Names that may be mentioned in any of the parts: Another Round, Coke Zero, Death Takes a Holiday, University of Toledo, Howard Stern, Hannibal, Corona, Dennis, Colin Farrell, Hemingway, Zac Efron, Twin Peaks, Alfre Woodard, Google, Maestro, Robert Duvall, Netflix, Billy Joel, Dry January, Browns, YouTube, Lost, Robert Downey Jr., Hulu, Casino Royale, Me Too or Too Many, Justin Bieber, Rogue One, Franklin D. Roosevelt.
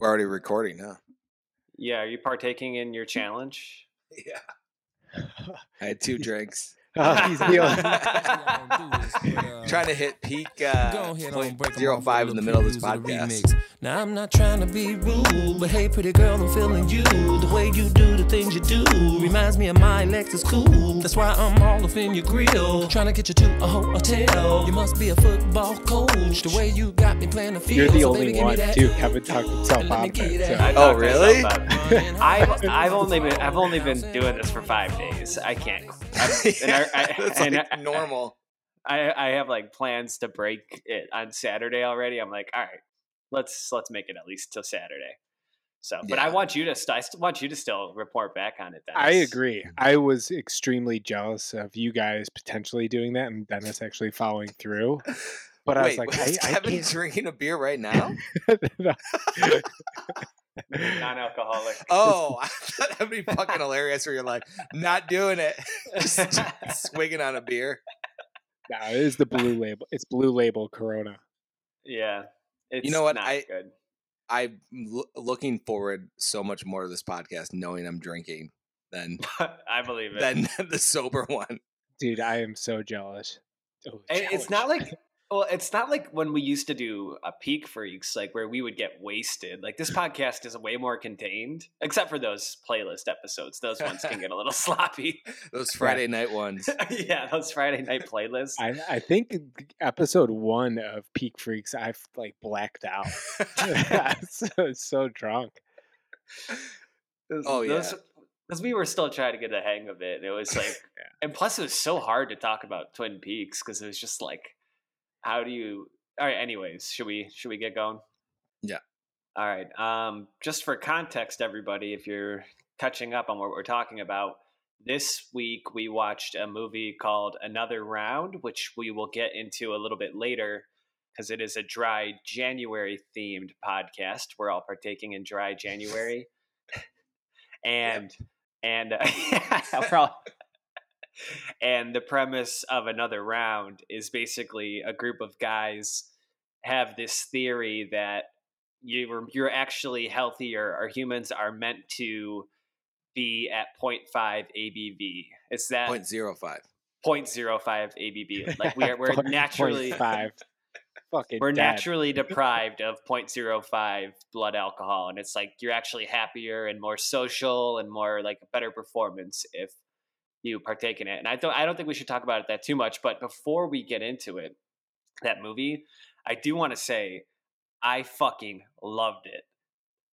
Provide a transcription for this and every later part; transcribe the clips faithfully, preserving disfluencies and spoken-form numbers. We're already recording, huh? Yeah. Are you partaking in your challenge? Yeah. I had two drinks. Oh, he's trying to hit peak uh, zero point zero five in the middle of this podcast. Now I'm not trying to be rude, but hey, pretty girl, I'm feeling you. The way you do the things you do reminds me of my Lexus coupe. That's why I'm all up in your grill, trying to get you to a hotel. You must be a football coach. The way you got me playing the field. You're the only so one too. Kevin talked himself out of it. So. Oh, really? I've I've only been I've only been doing this for five days. I can't. And I, I, it's and like I, normal. I, I have like plans to break it on Saturday already. I'm like, all right, let's let's make it at least till Saturday. So, yeah. But I want you to st- I want you to still report back on it. Dennis. I agree. I was extremely jealous of you guys potentially doing that, and Dennis actually following through. But Wait, I was like, was I, Kevin I can't drinking a beer right now. Non-alcoholic. Oh, I thought that'd be fucking hilarious where you're like, not doing it. Just, just swigging on a beer. No, it is the blue label. It's blue label Corona. Yeah. It's you know what? Not I, good. I'm l- looking forward so much more to this podcast knowing I'm drinking than I believe it. Than the sober one. Dude, I am so jealous. Oh, and jealous. It's not like Well, it's not like when we used to do a Peak Freaks, like where we would get wasted. Like this podcast is way more contained, except for those playlist episodes. Those ones can get a little sloppy. Those Friday night ones. Yeah, those Friday night playlists. I, I think episode one of Peak Freaks, I've like blacked out. I was so drunk. Those, oh, those, yeah. Because we were still trying to get the hang of it. It was like, yeah. And plus it was so hard to talk about Twin Peaks because it was just like, how do you all right anyways should we should we get going? Yeah. All right. Um just for context, everybody, if you're catching up on what we're talking about, this week we watched a movie called Another Round, which we will get into a little bit later because it is a Dry January themed podcast. We're all partaking in Dry January. and yep. and uh, I'll probably And the premise of Another Round is basically a group of guys have this theory that you're, you're actually healthier, or humans are meant to be at zero point five A B V. It's that zero point zero five. zero point zero five A B V. Like we are, we're naturally Fucking we're dead. naturally deprived of zero point zero five blood alcohol, and it's like you're actually happier and more social and more like better performance if you partake in it. And I don't I don't think we should talk about it that too much, but before we get into it, that movie, I do want to say I fucking loved it.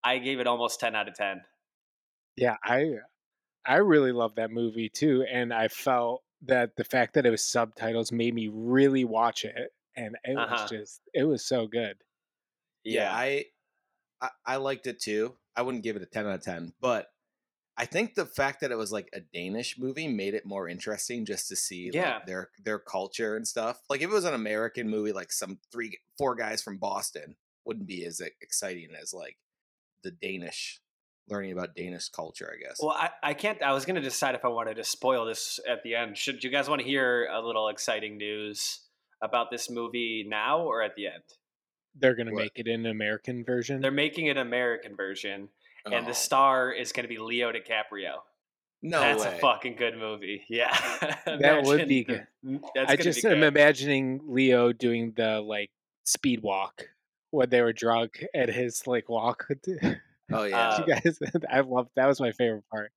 I gave it almost ten out of ten. Yeah, I I really loved that movie too, and I felt that the fact that it was subtitles made me really watch it, and it uh-huh. was just it was so good. Yeah, yeah I, I I liked it too. I wouldn't give it a ten out of ten, but I think the fact that it was like a Danish movie made it more interesting just to see yeah. like their their culture and stuff. Like if it was an American movie, like some three, four guys from Boston, wouldn't be as exciting as like the Danish, learning about Danish culture, I guess. Well, I, I can't, I was going to decide if I wanted to spoil this at the end. Should you guys want to hear a little exciting news about this movie now or at the end? They're going to make it an American version. They're making an American version. And oh. the star is going to be Leo DiCaprio. No That's way. a fucking good movie. Yeah. That would be good. That's I just am good. imagining Leo doing the like speed walk when they were drunk at his like walk. Oh, yeah. Uh, you guys, I loved that. Was my favorite part.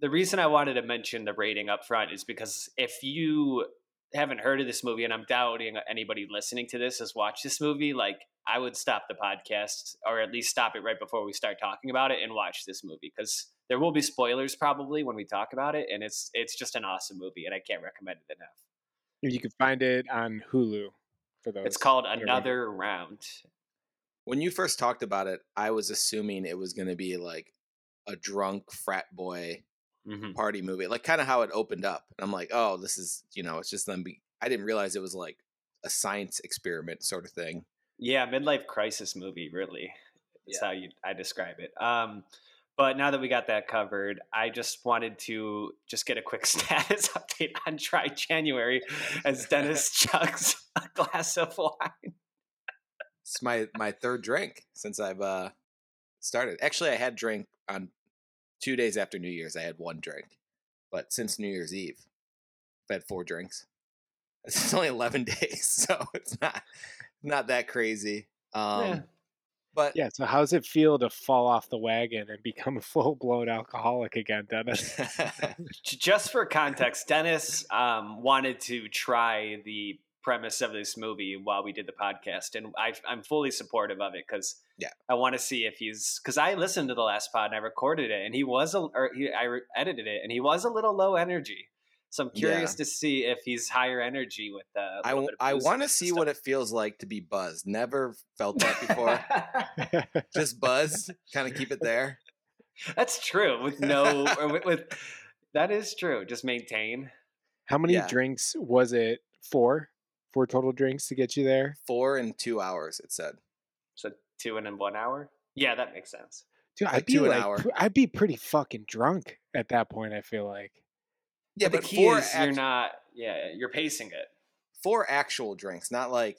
The reason I wanted to mention the rating up front is because if you haven't heard of this movie, and I'm doubting anybody listening to this has watched this movie, like I would stop the podcast or at least stop it right before we start talking about it and watch this movie, because there will be spoilers probably when we talk about it. And it's, it's just an awesome movie and I can't recommend it enough. You can find it on Hulu for those. It's called Another Round. When you first talked about it, I was assuming it was going to be like a drunk frat boy mm-hmm. party movie, like kind of how it opened up. And I'm like, oh, this is, you know, it's just them. Be- I didn't realize it was like a science experiment sort of thing. Yeah, midlife crisis movie, really. That's yeah. how you I describe it. Um, but now that we got that covered, I just wanted to just get a quick status update on Dry January as Dennis chugs a glass of wine. It's my, my third drink since I've uh, started. Actually, I had drank on two days after New Year's. I had one drink, but since New Year's Eve, I've had four drinks. It's only eleven days, so it's not not that crazy. Um, yeah. But yeah, so how's it feel to fall off the wagon and become a full-blown alcoholic again, Dennis? Just for context, Dennis um, wanted to try the premise of this movie while we did the podcast, and I, I'm fully supportive of it because yeah. I want to see if he's, because I listened to the last pod and I recorded it, and he was a, or he, I re- edited it, and he was a little low energy. So I'm curious yeah. to see if he's higher energy with the. I, I want to see stuff. What it feels like to be buzzed. Never felt that before. Just buzzed, kind of keep it there. That's true. With no, or with, with that is true. Just maintain. How many yeah. drinks was it? Four, four total drinks to get you there. Four in two hours, it said. So two and in one hour. Yeah, that makes sense. Dude, I'd be like, an hour. I'd be pretty fucking drunk at that point. I feel like. Yeah, but, but the key is act- you're not, yeah, you're pacing it. Four actual drinks, not like,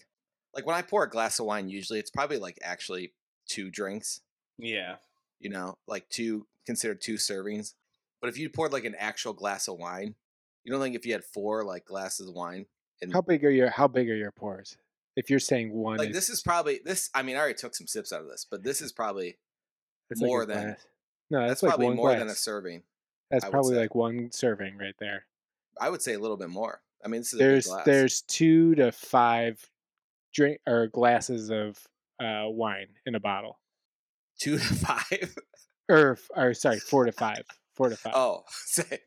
like when I pour a glass of wine, usually it's probably like actually two drinks. Yeah. You know, like two, considered two servings. But if you poured like an actual glass of wine, you don't think if you had four like glasses of wine. And how big are your, how big are your pours? If you're saying one. Like is- this is probably, this, I mean, I already took some sips out of this, but this is probably that's more like than, glass. No, that's, that's like probably one more glass. Than a serving. That's I probably like one serving right there. I would say a little bit more. I mean, this is there's, a big glass. There's two to five drink or glasses of uh, wine in a bottle. Two to five? Or, or sorry, four to five. Four to five. Oh, say,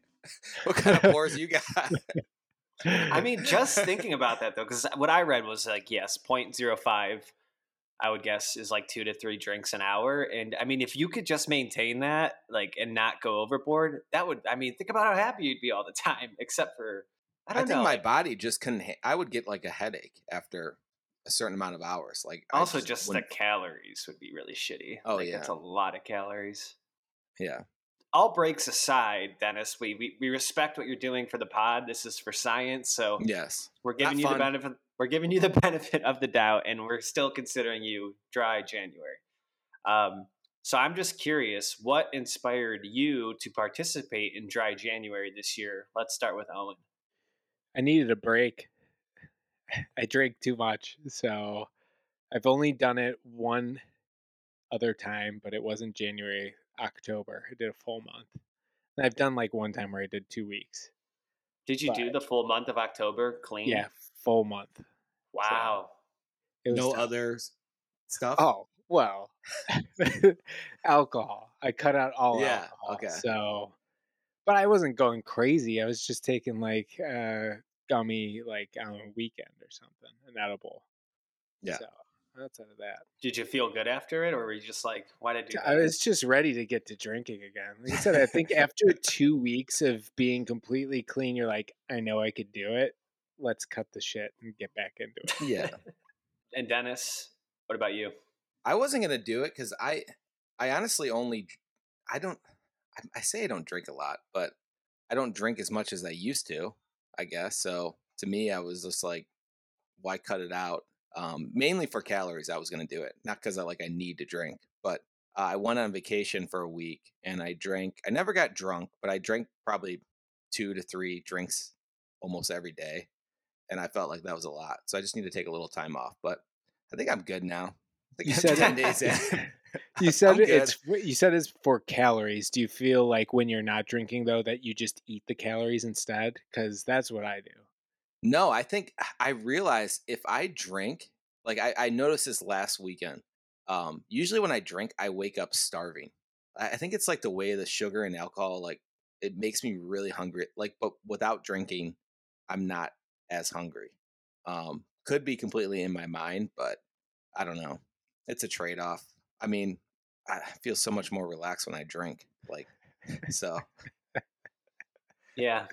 what kind of pours you got? I mean, just thinking about that, though, because what I read was like, yes, zero point zero five, I would guess, is like two to three drinks an hour. And I mean, if you could just maintain that, like, and not go overboard, that would, I mean, think about how happy you'd be all the time, except for, I don't know. I think know. My body just couldn't, ha- I would get like a headache after a certain amount of hours. Like also just, just the calories would be really shitty. Oh like, yeah. That's a lot of calories. Yeah. All breaks aside, Dennis, we, we, we respect what you're doing for the pod. This is for science. So yes, we're giving not you fun. the benefit We're giving you the benefit of the doubt, and we're still considering you Dry January. Um, so I'm just curious, what inspired you to participate in Dry January this year? Let's start with Owen. I needed a break. I drank too much, so I've only done it one other time, but it wasn't January, October. I did a full month. And I've done like one time where I did two weeks. Did you but, do the full month of October clean? Yeah, full month. Wow. So no tough. Other stuff? Oh, well, alcohol. I cut out all yeah, alcohol. Okay. So, but I wasn't going crazy. I was just taking like uh, gummy like on a weekend or something, an edible. Yeah. So outside of that. Did you feel good after it, or were you just like, why did you? I was just ready to get to drinking again. Like I said, I think after two weeks of being completely clean, you're like, I know I could do it. Let's cut the shit and get back into it. Yeah. And Dennis, what about you? I wasn't going to do it because I, I honestly only, I don't, I, I say I don't drink a lot, but I don't drink as much as I used to, I guess. So to me, I was just like, why cut it out? Um, mainly for calories, I was going to do it. Not because I like, I need to drink, but uh, I went on vacation for a week and I drank, I never got drunk, but I drank probably two to three drinks almost every day. And I felt like that was a lot. So I just need to take a little time off. But I think I'm good now. I think you said ten days in. You said it's you said it's for calories. Do you feel like when you're not drinking, though, that you just eat the calories instead? Because that's what I do. No, I think I realized if I drink, like I, I noticed this last weekend. Um, usually when I drink, I wake up starving. I, I think it's like the way the sugar and alcohol, like it makes me really hungry. Like, but without drinking, I'm not as hungry. Um, could be completely in my mind, but I don't know. It's a trade-off. I mean, I feel so much more relaxed when I drink. Like, so. Yeah.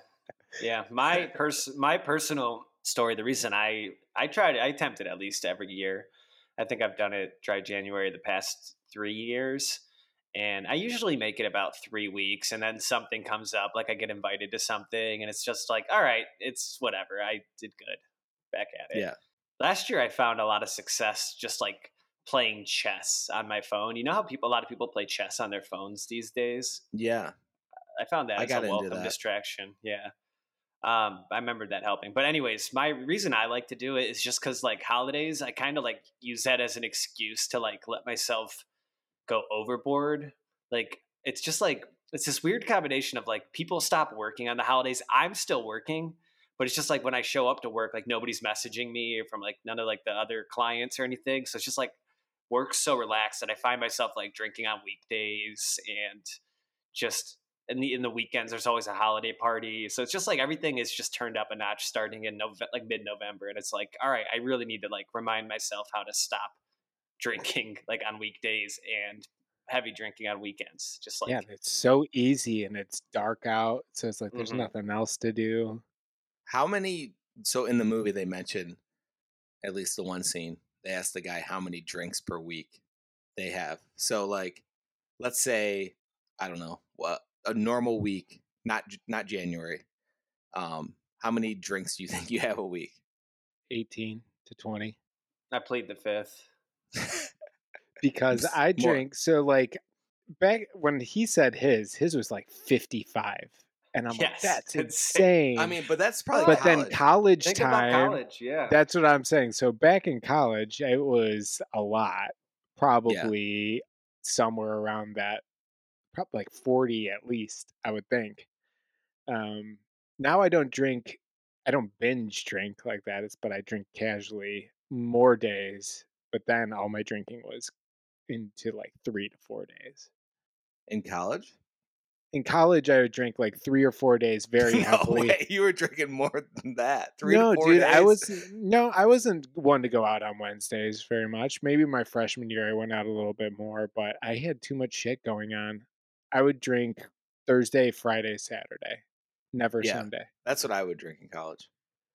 Yeah. My pers- my personal story, the reason I, I tried, I attempted at least every year. I think I've done it Dry January the past three years. And I usually make it about three weeks and then something comes up, like I get invited to something and it's just like, all right, it's whatever. I did good. Back at it. Yeah. Last year, I found a lot of success just like playing chess on my phone. You know how people, a lot of people play chess on their phones these days? Yeah. I found that I as got a welcome into that. distraction. Yeah. Um, I remember that helping. But anyways, my reason I like to do it is just because like holidays, I kind of like use that as an excuse to like let myself go overboard. Like it's just like, it's this weird combination of like people stop working on the holidays. I'm still working, but it's just like when I show up to work, like nobody's messaging me or from like none of like the other clients or anything. So it's just like work's so relaxed that I find myself like drinking on weekdays and just in the in the weekends there's always a holiday party, so it's just like everything is just turned up a notch starting in November, like mid-November, and it's like, all right, I really need to like remind myself how to stop drinking like on weekdays and heavy drinking on weekends. Just like, yeah, it's so easy and it's dark out, so it's like there's mm-hmm. nothing else to do. How many? So in the movie they mentioned, at least the one scene, they asked the guy how many drinks per week they have. So like, let's say I don't know what. A normal week, not not January. Um, how many drinks do you think you have a week? eighteen to twenty. I played the fifth. Because I drink. More. So like back when he said his, his was like fifty-five. And I'm yes, like, that's insane. I mean, but that's probably But college. then college think time. About college, yeah. That's what I'm saying. So back in college, it was a lot. Probably yeah. somewhere around that. Probably like forty at least, I would think. Um, now I don't drink, I don't binge drink like that. It's but I drink casually more days. But then all my drinking was into like three to four days. In college? In college, I would drink like three or four days very no heavily. Way. You were drinking more than that. Three no, to four dude, days? I was, no, I wasn't one to go out on Wednesdays very much. Maybe my freshman year, I went out a little bit more, but I had too much shit going on. I would drink Thursday, Friday, Saturday, never yeah, Sunday. That's what I would drink in college.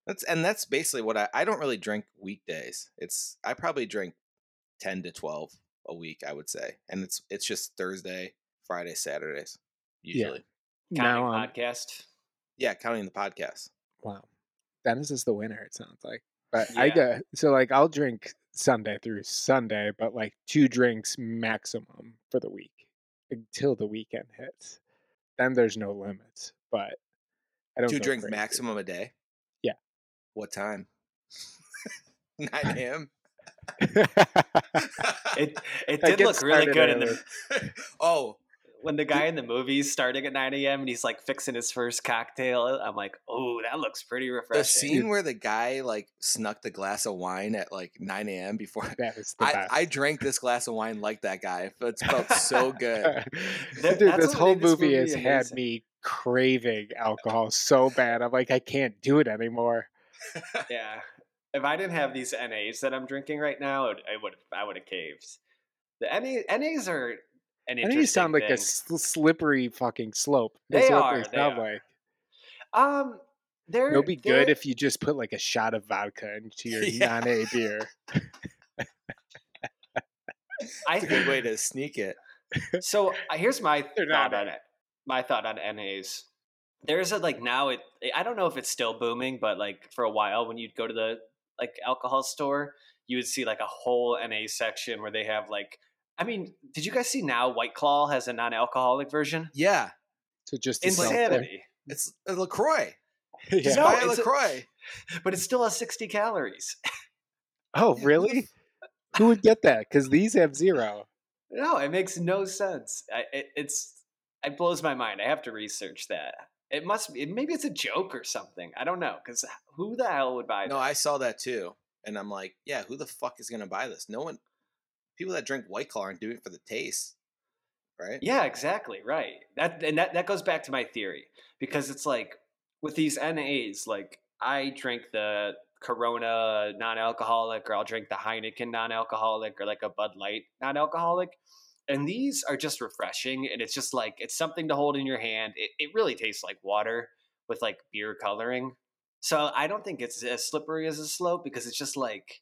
That's and that's basically what I, I don't really drink weekdays. It's I probably drink ten to twelve a week, I would say. And it's it's just Thursday, Friday, Saturdays, usually. Yeah. Counting now, um, podcast? Yeah, counting the podcast. Wow. Dennis is the winner, it sounds like. But yeah. I go, so like I'll drink Sunday through Sunday, but like two drinks maximum for the week. Until the weekend hits, then there's no limits. But I don't. Two drinks maximum a day. Yeah. What time? nine a.m. it it did look really good in the. oh, when the guy in the movie is starting at nine a.m. and he's like fixing his first cocktail, I'm like, oh, that looks pretty refreshing. The scene where the guy like snuck the glass of wine at like nine a.m. before that was the I, best. I drank this glass of wine like that guy. It felt so good. Dude, this whole movie, this movie has amazing. had me craving alcohol so bad. I'm like, I can't do it anymore. Yeah. If I didn't have these N As that I'm drinking right now, I would I would have caved. The N As are... An I think you sound thing. like a sl- slippery fucking slope. That's they what are. They, they sound are. Like. Um, they're. It'll be they're... good if you just put like a shot of vodka into your yeah. non-A beer. I think good way to sneak it. So uh, here's my they're thought on it. My thought on N As. There's a like now it. I don't know if it's still booming, but like for a while when you'd go to the like alcohol store, you would see like a whole N A section where they have like. I mean, did you guys see now White Claw has a non-alcohol version? Yeah. So just insanity. It's a LaCroix. yeah. Just buy a LaCroix. A, but it still has sixty calories. Oh, really? Who would get that? Because these have zero. No, it makes no sense. I, it, it's it blows my mind. I have to research that. It must be. Maybe it's a joke or something. I don't know. Because who the hell would buy that? No, I saw that too, and I'm like, yeah, who the fuck is going to buy this? No one. People that drink White Claw aren't doing it for the taste, right? Yeah, exactly, right. That and that, that goes back to my theory because it's like with these N As, like I drink the Corona non-alcoholic, or I'll drink the Heineken non-alcoholic, or like a Bud Light non-alcoholic, and these are just refreshing, and it's just like it's something to hold in your hand. It it really tastes like water with like beer coloring, so I don't think it's as slippery as a slope because it's just like.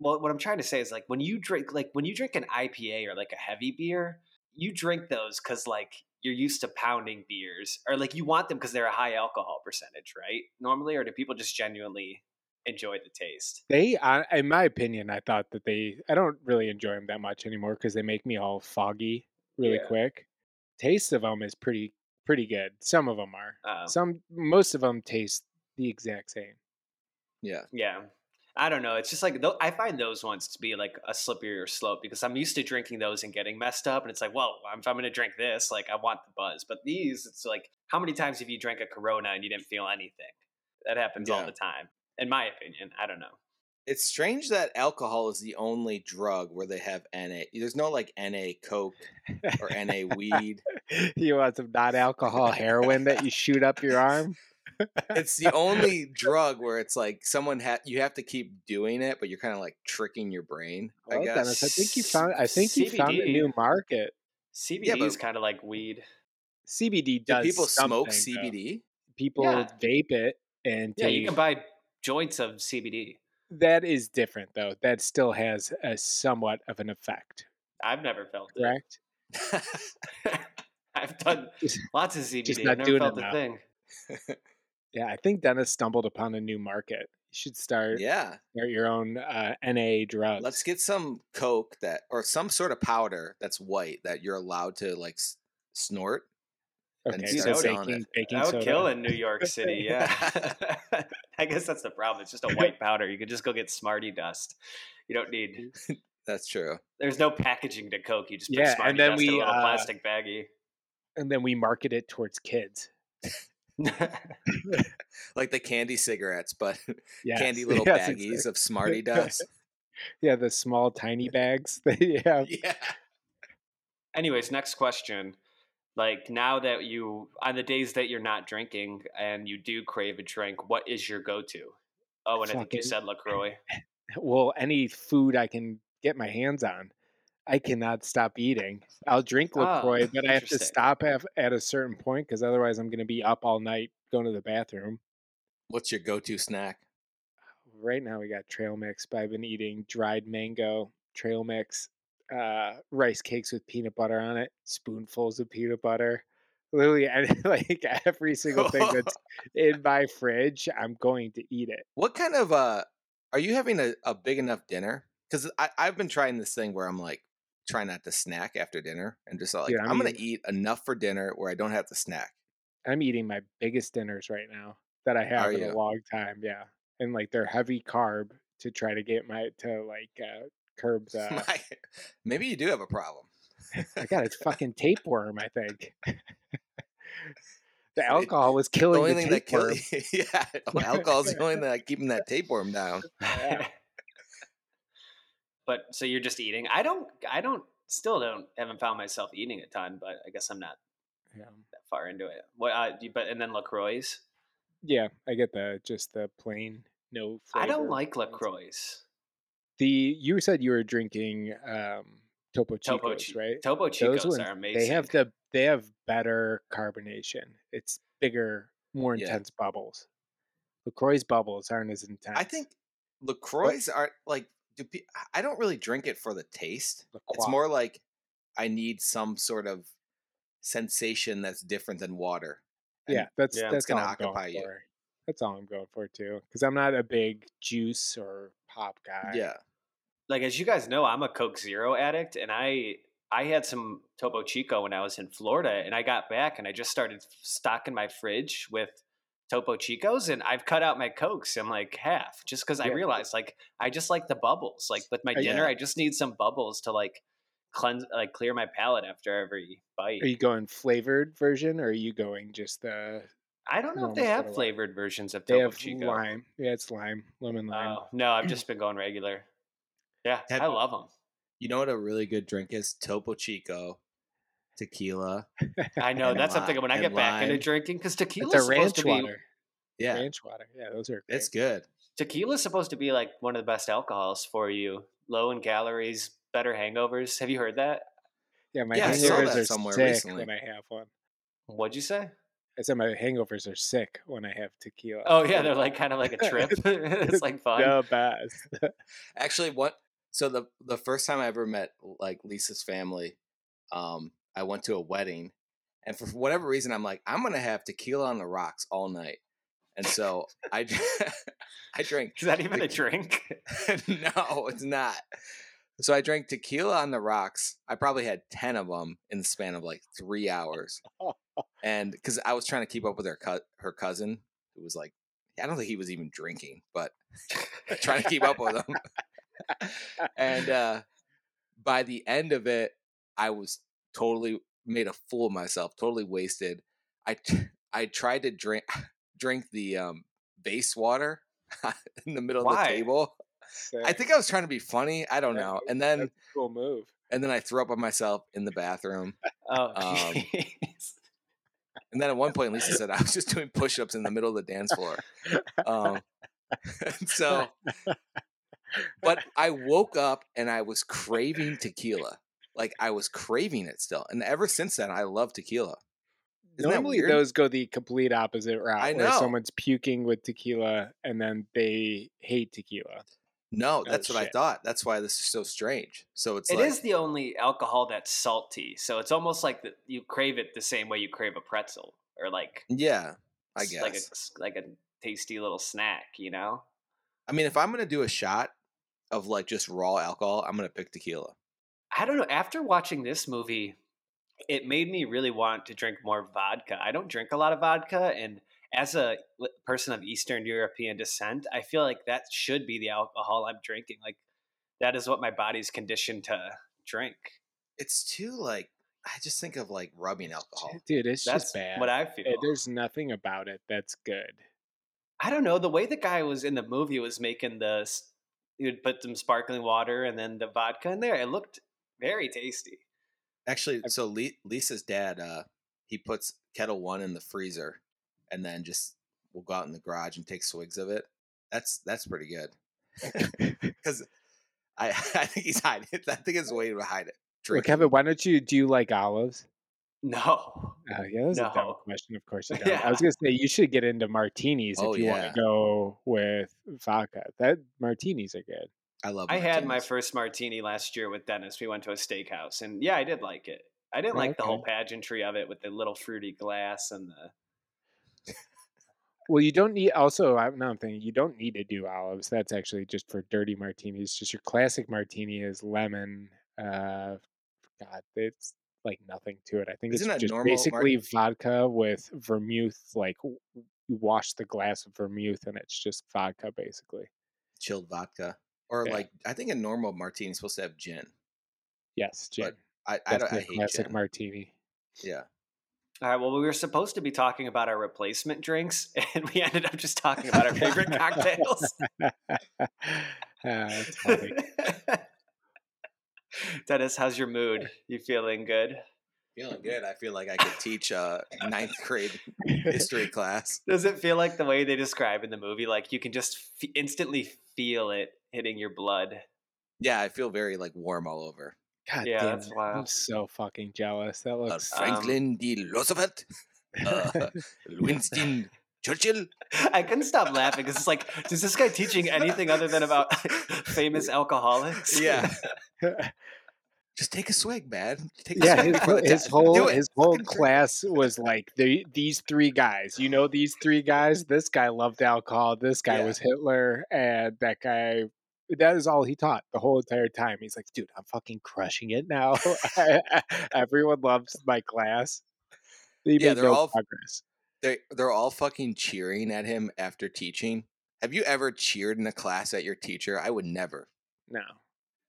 Well, what I'm trying to say is like when you drink like when you drink an I P A or like a heavy beer, you drink those because like you're used to pounding beers or like you want them because they're a high alcohol percentage, right? Normally, or do people just genuinely enjoyed the taste. They, I, in my opinion, I thought that they, I don't really enjoy them that much anymore because they make me all foggy really yeah. quick. Taste of them is pretty, pretty good. Some of them are. Uh-oh. Some, most of them taste the exact same. Yeah. Yeah. I don't know. It's just like, I find those ones to be like a slipperier slope because I'm used to drinking those and getting messed up. And it's like, well, if I'm going to drink this, like I want the buzz. But these, it's like, how many times have you drank a Corona and you didn't feel anything? That happens yeah. all the time. In my opinion, I don't know. It's strange that alcohol is the only drug where they have N A. There's no like N A Coke or N A weed. You want some non-alcohol heroin that you shoot up your arm? It's the only drug where it's like someone ha- you have to keep doing it, but you're kind of like tricking your brain. I well, guess. Dennis, I think you found. I think C B D. You found a new market. C B D yeah, is kind of like weed. C B D does. Do people smoke C B D? Though. People yeah. vape it, and yeah, you can buy joints of C B D. That is different, though. That still has a somewhat of an effect. I've never felt correct. It. I've done just, lots of C B D. Just not I've never doing felt it a thing. Yeah, I think Dennis stumbled upon a new market. You should start, yeah. start your own uh, N A drug. Let's get some Coke that, or some sort of powder that's white that you're allowed to like s- snort. Okay, and so baking, baking that would soda. Kill in New York City. Yeah, I guess that's the problem. It's just a white powder. You could just go get Smarty Dust. You don't need. That's true. There's no packaging to Coke. You just put yeah, Smarty and then Dust we, in a little uh, plastic baggie, and then we market it towards kids. Like the candy cigarettes, but yes. candy little yes, baggies exactly. of Smarty Dust. Yeah, the small tiny bags that you have. Yeah. Anyways, next question. Like now that you, on the days that you're not drinking and you do crave a drink, what is your go-to? Oh, and Fucking, I think you said LaCroix. Well, any food I can get my hands on. I cannot stop eating. I'll drink LaCroix, oh, but I have to stop at, at a certain point because otherwise I'm going to be up all night going to the bathroom. What's your go-to snack? Right now we got trail mix, but I've been eating dried mango, trail mix, uh, rice cakes with peanut butter on it, spoonfuls of peanut butter. Literally, I, like every single thing that's in my fridge, I'm going to eat it. What kind of, uh, are you having a, a big enough dinner? Because I've been trying this thing where I'm like, try not to snack after dinner and just like, yeah, I'm, I'm going to eat enough for dinner where I don't have to snack. I'm eating my biggest dinners right now that I have Are in you? a long time. Yeah. And like they're heavy carb to try to get my, to like uh, curb the. My, maybe you do have a problem. I got a fucking tapeworm, I think. The alcohol was killing the, only the thing tapeworm. That kill- yeah. The alcohol's the only thing that keeping that tapeworm down. Yeah. But so you're just eating. I don't, I don't, still don't, haven't found myself eating a ton, but I guess I'm not yeah. that far into it. What, uh, but, and then LaCroix? Yeah, I get the, just the plain, no flavor. I don't like LaCroix. The, you said you were drinking um, Topo Chicos, Topo Ch- right? Topo Chicos ones, are amazing. They have the, they have better carbonation. It's bigger, more intense yeah. bubbles. LaCroix's bubbles aren't as intense. I think LaCroix's aren't like, I don't really drink it for the taste. It's more like I need some sort of sensation that's different than water. And yeah, that's yeah, that's going to occupy you. For. That's all I'm going for too, because I'm not a big juice or pop guy. Yeah, like as you guys know, I'm a Coke Zero addict, and I I had some Topo Chico when I was in Florida, and I got back and I just started stocking my fridge with Topo Chicos, and I've cut out my Cokes. I'm like half, just because yeah. I realized like I just like the bubbles. Like with my dinner, yeah. I just need some bubbles to like cleanse, like clear my palate after every bite. Are you going flavored version, or are you going just the? I don't know if they have flavored versions of Topo Chico. Lime, yeah, it's lime, lemon lime. Oh, no, I've just been going regular. Yeah, have, I love them. You know what a really good drink is? Topo Chico. Tequila. I know that's lime, something when I get back lime. into drinking, because tequila is supposed to be water. yeah ranch water. Yeah, those are great. It's good. Tequila is supposed to be like one of the best alcohols for you, low in calories, better hangovers. Have you heard that? Yeah, my yeah, hangovers are somewhere sick recently. When I have one. What'd you say? I said my hangovers are sick when I have tequila. Oh yeah, they're like kind of like a trip. It's like fun. The best. Actually, what? So the the first time I ever met like Lisa's family, um. I went to a wedding, and for whatever reason, I'm like, I'm going to have tequila on the rocks all night. And so I, I drank. Is that even te- a drink? No, it's not. So I drank tequila on the rocks. I probably had ten of them in the span of like three hours. And because I was trying to keep up with her, co- her cousin, who was like, I don't think he was even drinking, but trying to keep up with him. And uh, by the end of it, I was totally made a fool of myself, totally wasted. I, t- I tried to drink. drink the um base water in the middle Why? of the table. Sick. I think I was trying to be funny. I don't yeah, know. And then that's a cool move. And then I threw up on myself in the bathroom. Oh, um, and then at one point, Lisa said I was just doing push-ups in the middle of the dance floor. Um, so, but I woke up and I was craving tequila. Like I was craving it still. And ever since then, I love tequila. Isn't Normally those go the complete opposite route. I know. Where someone's puking with tequila and then they hate tequila. No, that's oh, what shit. I thought. That's why this is so strange. So it's It like, is the only alcohol that's salty. So it's almost like the, you crave it the same way you crave a pretzel or like Yeah, I guess. Like a, like a tasty little snack, you know? I mean, if I'm going to do a shot of like just raw alcohol, I'm going to pick tequila. I don't know. After watching this movie, it made me really want to drink more vodka. I don't drink a lot of vodka. And as a person of Eastern European descent, I feel like that should be the alcohol I'm drinking. Like that is what my body's conditioned to drink. It's too like, I just think of like rubbing alcohol. Dude, it's that's just bad. What I feel. There's nothing about it that's good. I don't know. The way the guy was in the movie was making the, he would put some sparkling water and then the vodka in there. It looked very tasty. Actually, so Lisa's dad, uh, he puts Kettle One in the freezer, and then just we'll go out in the garage and take swigs of it. That's that's pretty good. Because I I think he's hiding it. I think it's a way to hide it. Well, Kevin, why don't you do you like olives? No. Uh, yeah, that's no. a dumb question. Of course, I don't. Yeah. I was gonna say you should get into martinis oh, if you yeah. want to go with vodka. That martinis are good. I love. Martinis. I had my first martini last year with Dennis. We went to a steakhouse, and yeah, I did like it. I didn't oh, like okay. the whole pageantry of it with the little fruity glass and the. Well, you don't need. Also, now I'm thinking you don't need to do olives. That's actually just for dirty martinis. Just your classic martini is lemon. Uh, God, it's like nothing to it. I think Isn't it's just basically martini? Vodka with vermouth. Like you wash the glass of vermouth, and it's just vodka basically. Chilled vodka. Or yeah. like, I think a normal martini is supposed to have gin. Yes, gin. But I, I don't. I hate classic gin. Martini. Yeah. All right. Well, we were supposed to be talking about our replacement drinks, and we ended up just talking about our favorite cocktails. uh, that's funny. Dennis, how's your mood? You feeling good? Feeling good. I feel like I could teach a ninth grade history class. Does it feel like the way they describe in the movie? Like you can just f- instantly feel it. Hitting your blood. Yeah, I feel very like warm all over. God yeah, damn that's wild. I'm so fucking jealous. That looks uh, Franklin um, D. Roosevelt, uh, Winston Churchill. I couldn't stop laughing because it's like, is this guy teaching anything other than about famous alcoholics? Yeah. Just take a swig, man. Take a yeah, swig his, his whole his whole class was like the, these three guys. You know, these three guys. This guy loved alcohol. This guy yeah. was Hitler, and that guy. That is all he taught the whole entire time. He's like, dude, I'm fucking crushing it now. Everyone loves my class. They yeah, they're no all progress. They they're all fucking cheering at him after teaching. Have you ever cheered in a class at your teacher? I would never. No.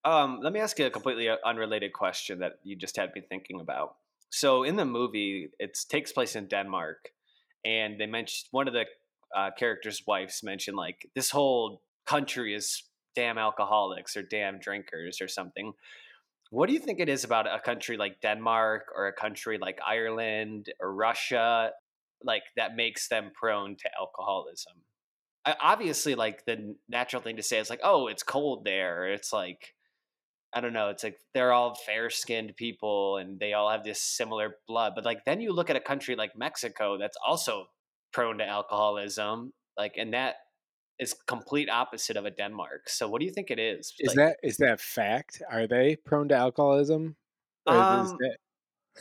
Um, let me ask you a completely unrelated question that you just had me thinking about. So in the movie, it takes place in Denmark, and they mentioned one of the uh, characters' wives mentioned like this whole country is damn alcoholics or damn drinkers or something. What do you think it is about a country like Denmark or a country like Ireland or Russia, like that makes them prone to alcoholism? I, obviously, like the natural thing to say is like, oh, it's cold there. Or it's like. I don't know. It's like they're all fair-skinned people and they all have this similar blood. But like then you look at a country like Mexico that's also prone to alcoholism, like, and that is complete opposite of a Denmark. So what do you think it is? Is like, that is that fact? Are they prone to alcoholism? Or um, is that...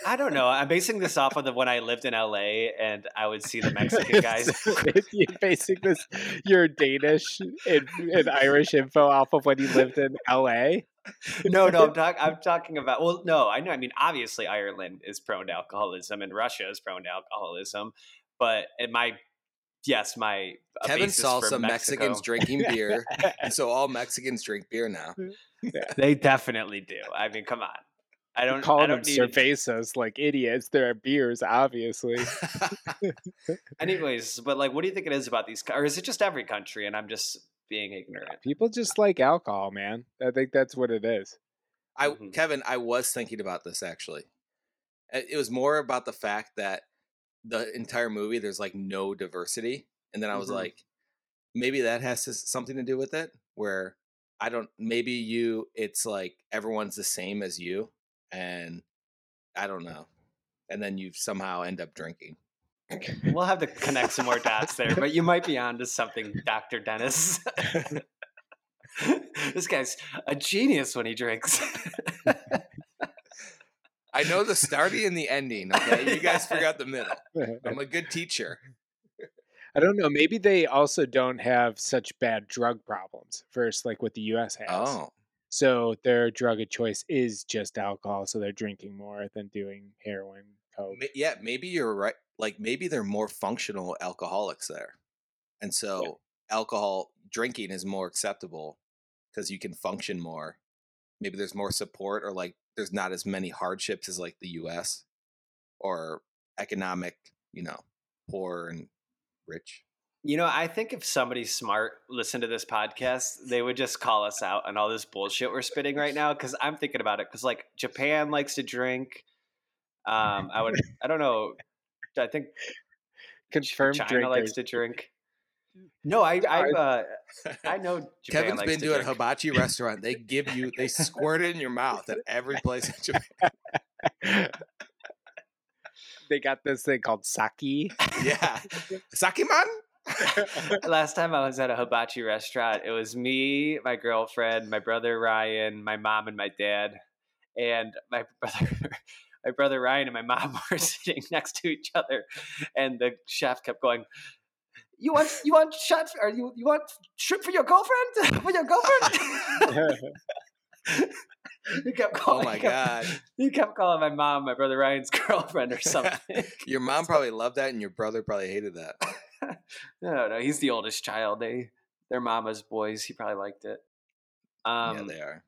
I don't know. I'm basing this off of the, when I lived in L A and I would see the Mexican guys. You're basing this, your Danish and, and Irish info off of when you lived in L A? No, no, I'm, talk, I'm talking about, well, no, I know. I mean, obviously Ireland is prone to alcoholism and Russia is prone to alcoholism, but in my, yes, my Kevin saw some Mexico. Mexicans drinking beer. And so all Mexicans drink beer now. Yeah. They definitely do. I mean, come on. I don't call I don't them cervezas to... like idiots. There are beers, obviously. Anyways, but like, what do you think it is about these? Or is it just every country? And I'm just being ignorant. People just like alcohol, man. I think that's what it is. I mm-hmm. Kevin, I was thinking about this actually. It was more about the fact that the entire movie there's like no diversity, and then I was mm-hmm. like, maybe that has to, something to do with it. Where I don't. Maybe you. It's like everyone's the same as you. And I don't know. And then you somehow end up drinking. We'll have to connect some more dots there, but you might be on to something, Doctor Dennis. This guy's a genius when he drinks. I know the starting and the ending. Okay, you guys forgot the middle. I'm a good teacher. I don't know. Maybe they also don't have such bad drug problems versus like what the U S has. Oh. So their drug of choice is just alcohol. So they're drinking more than doing heroin, coke. Yeah, maybe you're right. Like maybe they're more functional alcoholics there. And so yeah. alcohol drinking is more acceptable because you can function more. Maybe there's more support or like there's not as many hardships as like the U S or economic, you know, poor and rich. You know, I think if somebody smart listened to this podcast, they would just call us out on all this bullshit we're spitting right now. Because I'm thinking about it. Because like Japan likes to drink. Um, I would. I don't know. I think confirmed China drinkers. likes to drink. No, I I uh, I know. Japan Kevin's likes been to, to drink. A hibachi restaurant. They give you. They squirt it in your mouth at every place in Japan. They got this thing called sake. Yeah, sake man. Last time I was at a hibachi restaurant, it was me, my girlfriend, my brother Ryan, my mom, and my dad. And my brother, my brother Ryan and my mom were sitting next to each other, and the chef kept going, "You want, you want shrimp, or you you want shrimp for your girlfriend? For your girlfriend?" He kept calling, oh my he kept, god! You kept calling my mom, my brother Ryan's girlfriend, or something. Your mom probably loved that, and your brother probably hated that. No, no, he's the oldest child. They, they're mama's boys. He probably liked it. Um, yeah,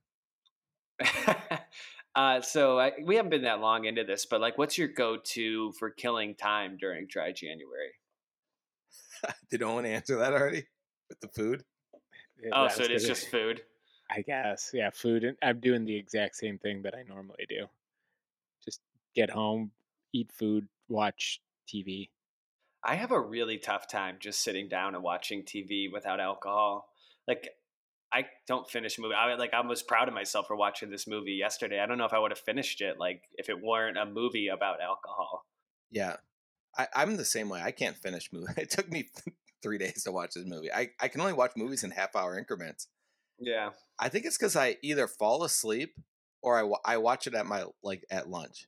they are. uh, so I, we haven't been that long into this, but like, what's your go-to for killing time during Dry January? Did Owen answer that already with the food? Yeah, oh, so it is just food. I guess, yeah, food. And I'm doing the exact same thing that I normally do. Just get home, eat food, watch T V. I have a really tough time just sitting down and watching T V without alcohol. Like, I don't finish a movie. I like, I was proud of myself for watching this movie yesterday. I don't know if I would have finished it, like, if it weren't a movie about alcohol. Yeah, I, I'm the same way. I can't finish movies. It took me three days to watch this movie. I, I can only watch movies in half-hour increments. Yeah, I think it's because I either fall asleep or I, I watch it at my like at lunch.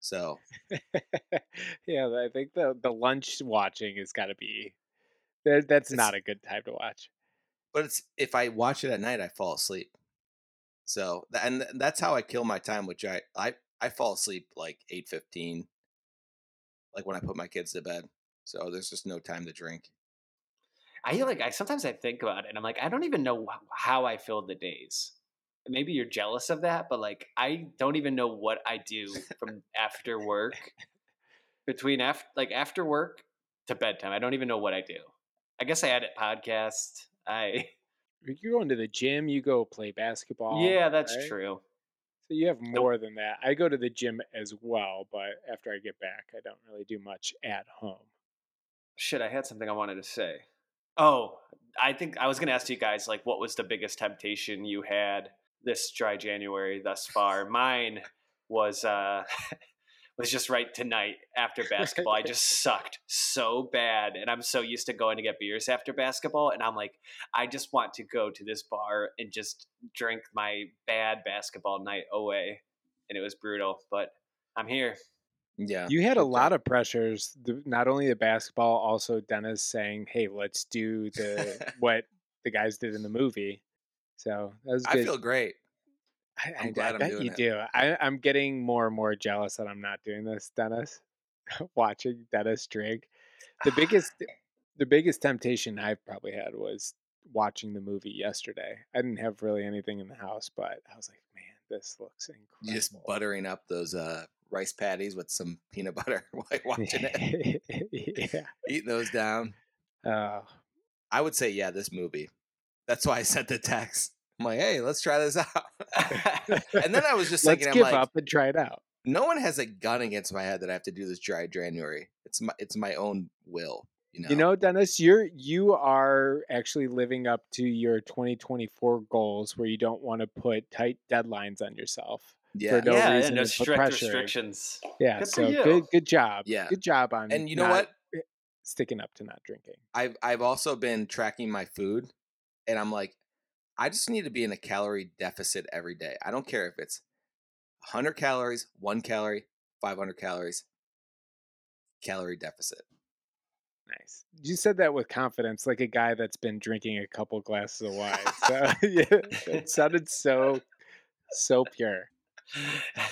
So, yeah, I think the, the lunch watching has got to be that, that's it's, not a good time to watch. But it's if I watch it at night, I fall asleep. So and that's how I kill my time. Which I I, I fall asleep like eight fifteen, like when I put my kids to bed. So there's just no time to drink. I like I sometimes I think about it and I'm like, I don't even know how I filled the days. Maybe you're jealous of that, but like, I don't even know what I do from after work between after, like after work to bedtime. I don't even know what I do. I guess I edit podcasts. I, you're going to the gym, you go play basketball. Yeah, that's right? True. So you have more nope. than that. I go to the gym as well, but after I get back, I don't really do much at home. Shit. I had something I wanted to say. Oh, I think I was going to ask you guys, like, what was the biggest temptation you had this Dry January thus far? Mine was uh, was just right tonight after basketball. I just sucked so bad. And I'm so used to going to get beers after basketball. And I'm like, I just want to go to this bar and just drink my bad basketball night away. And it was brutal. But I'm here. Yeah. You had a lot of pressures, not only the basketball, also Dennis saying, hey, let's do the what the guys did in the movie. So that was good. I feel great. I, I'm I, glad I bet I'm doing you it. do. I, I'm getting more and more jealous that I'm not doing this, Dennis. Watching Dennis drink. The biggest the biggest temptation I've probably had was watching the movie yesterday. I didn't have really anything in the house, but I was like, man, this looks incredible. Just buttering up those uh, rice patties with some peanut butter while watching it. Yeah. Eating those down. Uh, I would say, yeah, this movie. That's why I sent the text. I'm like, hey, let's try this out. And then I was just thinking, let's I'm give like, up and try it out. No one has a gun against my head that I have to do this Dry January. It's my it's my own will. You know, you know Dennis, you're you are actually living up to your twenty twenty-four goals where you don't want to put tight deadlines on yourself. Yeah, for no yeah, reason no strict pressure. restrictions. Yeah, good so good good job. Yeah. Good job on and you know what? Sticking up to not drinking. I've I've also been tracking my food, and I'm like, I just need to be in a calorie deficit every day. I don't care if it's one hundred calories, one calorie, five hundred calories, calorie deficit. Nice. You said that with confidence, like a guy that's been drinking a couple glasses of wine. So yeah, it sounded so, so pure. I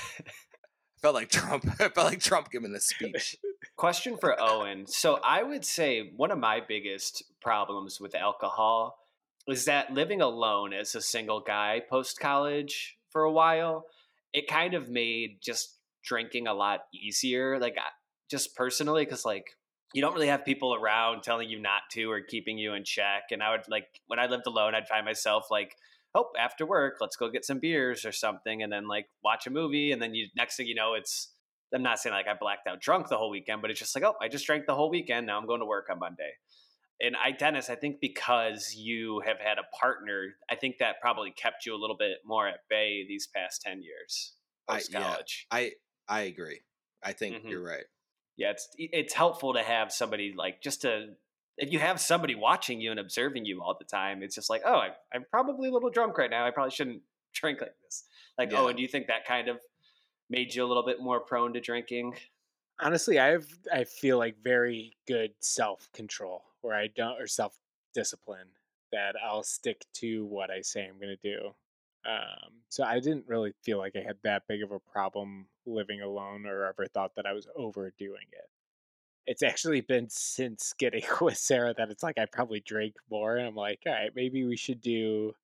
felt like Trump. I felt like Trump giving this speech. Question for Owen. So I would say one of my biggest problems with alcohol is that living alone as a single guy post-college for a while, it kind of made just drinking a lot easier, like just personally, because like you don't really have people around telling you not to or keeping you in check. And I would like when I lived alone, I'd find myself like, oh, after work, let's go get some beers or something and then like watch a movie. And then you next thing you know, it's I'm not saying like I blacked out drunk the whole weekend, but it's just like, oh, I just drank the whole weekend. Now I'm going to work on Monday. And I, Dennis, I think because you have had a partner, I think that probably kept you a little bit more at bay these past ten years post-college. I, yeah, I, I agree. I think mm-hmm. you're right. Yeah, it's it's helpful to have somebody like just to, if you have somebody watching you and observing you all the time, it's just like, oh, I, I'm probably a little drunk right now. I probably shouldn't drink like this. Like, yeah. Oh, and do you think that kind of made you a little bit more prone to drinking? Honestly, I have I feel like very good self-control. Where I don't, or self-discipline that I'll stick to what I say I'm going to do. Um, so I didn't really feel like I had that big of a problem living alone or ever thought that I was overdoing it. It's actually been since getting with Sarah that it's like, I probably drank more and I'm like, all right, maybe we should do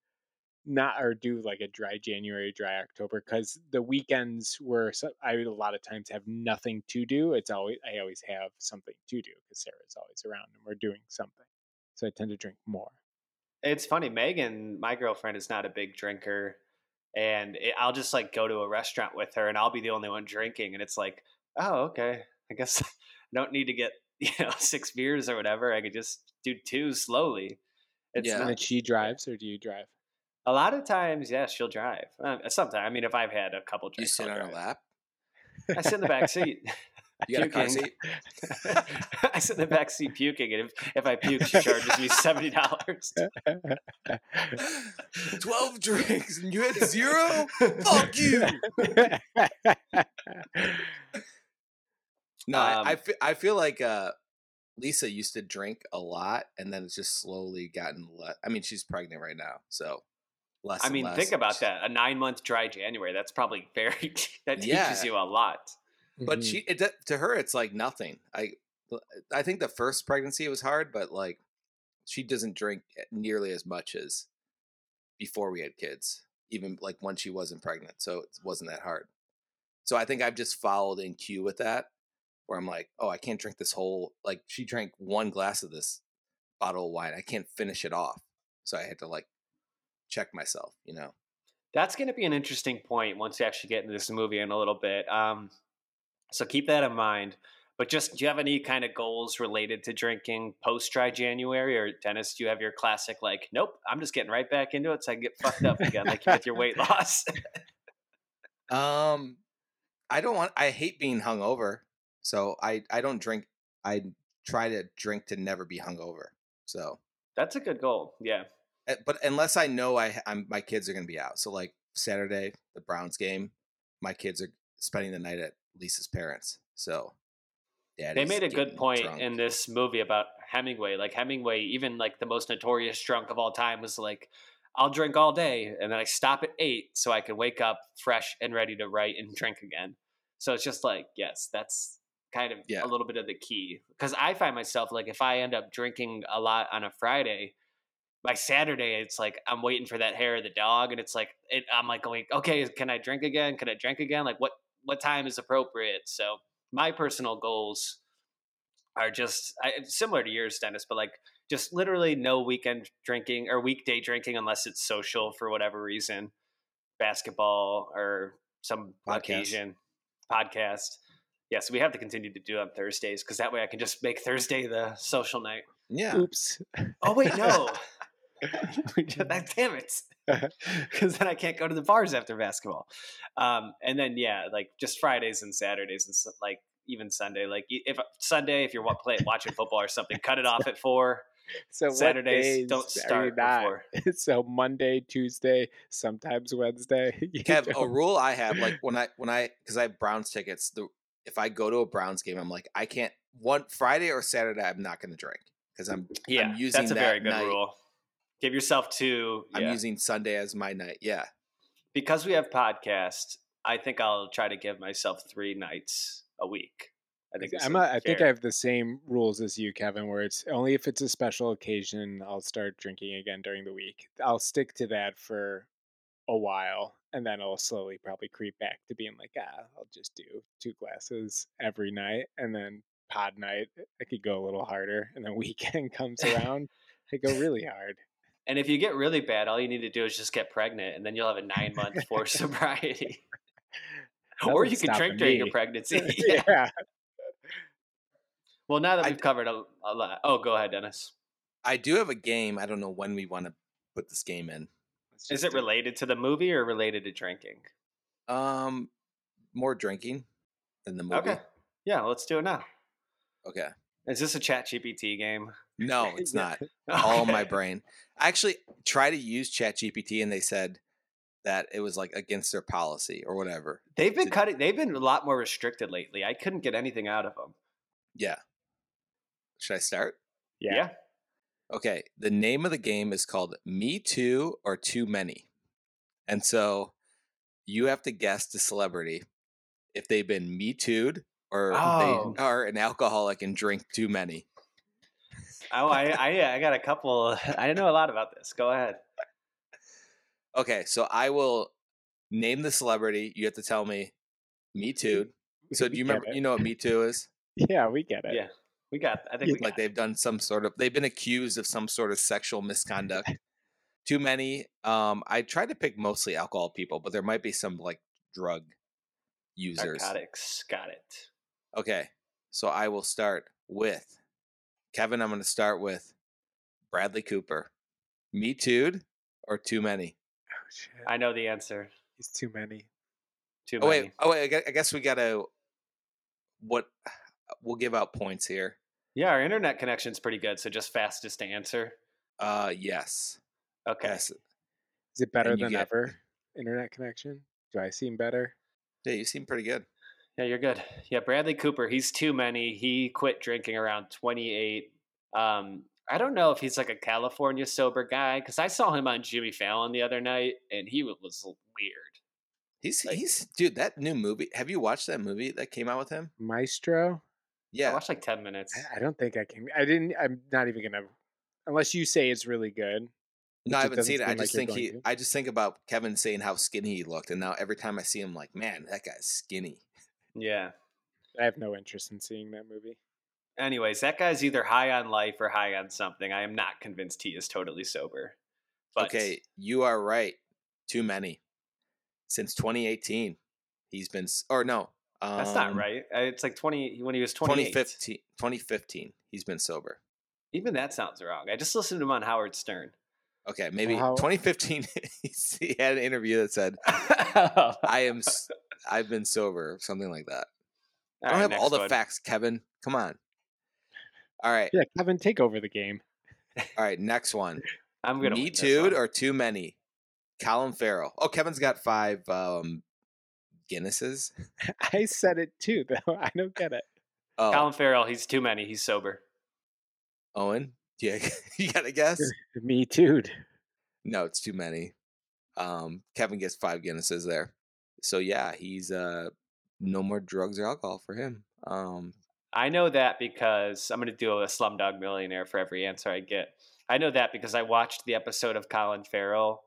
not, or do like a Dry January, Dry October. Cause the weekends were, so, I would a lot of times have nothing to do. It's always, I always have something to do because Sarah's always around and we're doing something. So I tend to drink more. It's funny. Megan, my girlfriend, is not a big drinker and it, I'll just like go to a restaurant with her and I'll be the only one drinking. And it's like, oh, okay. I guess I don't need to get, you know, six beers or whatever. I could just do two slowly. It's yeah. Not- and she drives or do you drive? A lot of times, yeah, she'll drive. Uh, sometimes, I mean, if I've had a couple drinks, you sit on her lap. I sit in the back seat. You got a car seat? I sit in the back seat puking, and if, if I puke, she charges me seventy dollars. Twelve drinks, and you had zero. Fuck you. No, um, I, I, fe- I feel like uh, Lisa used to drink a lot, and then it's just slowly gotten less. I mean, she's pregnant right now, so. Less I mean, less. Think about that. A nine-month Dry January, that's probably very, that yeah. teaches you a lot. Mm-hmm. But she, it, to her, it's like nothing. I I think the first pregnancy was hard, but like she doesn't drink nearly as much as before we had kids, even like when she wasn't pregnant. So it wasn't that hard. So I think I've just followed in cue with that, where I'm like, oh, I can't drink this whole, like she drank one glass of this bottle of wine. I can't finish it off. So I had to like, check myself, you know. That's going to be an interesting point once you actually get into this movie in a little bit. Um, so keep that in mind. But just, do you have any kind of goals related to drinking post Dry January? Or Dennis, do you have your classic like, nope, I'm just getting right back into it so I can get fucked up again, like with your weight loss? um, I don't want. I hate being hungover, so I I don't drink. I try to drink to never be hungover. So that's a good goal. Yeah. But unless I know I, I'm, my kids are going to be out. So like Saturday, the Browns game, my kids are spending the night at Lisa's parents. So Daddy's they made a good point drunk. In this movie about Hemingway. Like Hemingway, even like the most notorious drunk of all time was like, I'll drink all day and then I stop at eight so I can wake up fresh and ready to write and drink again. So it's just like, yes, that's kind of yeah. a little bit of the key. Because I find myself like if I end up drinking a lot on a Friday, by Saturday, it's like I'm waiting for that hair of the dog. And it's like it, I'm like going, okay, can I drink again? Can I drink again? Like what, what time is appropriate? So my personal goals are just I, similar to yours, Dennis, but like just literally no weekend drinking or weekday drinking unless it's social for whatever reason, basketball or some podcast. occasion, podcast. Yeah, so we have to continue to do it on Thursdays because that way I can just make Thursday the social night. Yeah. Oops. Oh, wait, no. Damn it. Because then I can't go to the bars after basketball. Um, and then, yeah, like just Fridays and Saturdays and so, like even Sunday. Like if Sunday, if you're play, watching football or something, cut it off at four. So Saturdays don't start before. So Monday, Tuesday, sometimes Wednesday. Kev, a rule I have, like when I, when I, because I have Browns tickets, the if I go to a Browns game, I'm like, I can't one Friday or Saturday. I'm not going to drink because I'm, yeah, I'm using that's a that very good night. Rule. Give yourself two. Yeah. I'm using Sunday as my night. Yeah. Because we have podcasts, I think I'll try to give myself three nights a week. I think I'm a, I think I have the same rules as you, Kevin, where it's only if it's a special occasion, I'll start drinking again during the week. I'll stick to that for a while. And then I'll slowly probably creep back to being like, ah, I'll just do two glasses every night. And then pod night, I could go a little harder. And then weekend comes around, I go really hard. And if you get really bad, all you need to do is just get pregnant. And then you'll have a nine month forced sobriety. Or you can drink during your pregnancy. yeah. yeah. Well, now that we've I, covered a, a lot. Oh, go ahead, Dennis. I do have a game. I don't know when we want to put this game in. Is it related to the movie or related to drinking? Um, more drinking than the movie. Okay. Yeah, let's do it now. Okay. Is this a Chat G P T game? No, it's not. okay. All my brain. I actually tried to use Chat G P T and they said that it was like against their policy or whatever. They've been cutting. They've been a lot more restricted lately. I couldn't get anything out of them. Yeah. Should I start? Yeah. yeah. Okay, the name of the game is called Me Too or Too Many. And so you have to guess the celebrity if they've been Me Too'd or oh. they are an alcoholic and drink too many. Oh, I, I I got a couple. I know a lot about this. Go ahead. Okay, so I will name the celebrity. You have to tell me Me Too'd. So do you remember, you know what Me Too is? Yeah, we get it. Yeah. We got, I think we like got. They've done some sort of, they've been accused of some sort of sexual misconduct. Too many. Um, I tried to pick mostly alcohol people, but there might be some like drug users. Narcotics. Got it. Okay. So I will start with Kevin. I'm going to start with Bradley Cooper. Me Too'd or too many? Oh, shit. I know the answer. He's too many. Too oh, many. Wait, oh, wait. I guess we got to, what, we'll give out points here. Yeah, our internet connection's pretty good, so just fastest to answer. Uh, yes. Okay. Yes. Is it better than get... ever? Internet connection? Do I seem better? Yeah, you seem pretty good. Yeah, you're good. Yeah, Bradley Cooper, he's too many. He quit drinking around twenty-eight. Um, I don't know if he's like a California sober guy, because I saw him on Jimmy Fallon the other night, and he was weird. He's like, he's dude. That new movie. Have you watched that movie that came out with him? Maestro. Yeah, I watched like ten minutes. I don't think I can. I didn't. I'm not even gonna, unless you say it's really good. No, I haven't seen it. I just think he. I just think about Kevin saying how skinny he looked, and now every time I see him, like, man, that guy's skinny. Yeah, I have no interest in seeing that movie. Anyways, that guy's either high on life or high on something. I am not convinced he is totally sober. But... Okay, you are right. Too many. Since twenty eighteen, he's been. Or no. Um, That's not right. It's like twenty when he was twenty fifteen. twenty fifteen, he's been sober. Even that sounds wrong. I just listened to him on Howard Stern. Okay, maybe wow. twenty fifteen. He had an interview that said, "I am, I've been sober," something like that. All I don't right, have all the one. facts, Kevin. Come on. All right, yeah, Kevin, take over the game. All right, next one. I'm gonna. Me Too'd or too many? Colin Farrell. Oh, Kevin's got five. Um, Guinnesses? I said it too, though. I don't get it. Oh. Colin Farrell, he's too many. He's sober. Owen, yeah, you got to guess? Me too. No, it's too many. Um, Kevin gets five Guinnesses there. So, yeah, he's uh, no more drugs or alcohol for him. Um, I know that because I'm going to do a Slumdog Millionaire for every answer I get. I know that because I watched the episode of Colin Farrell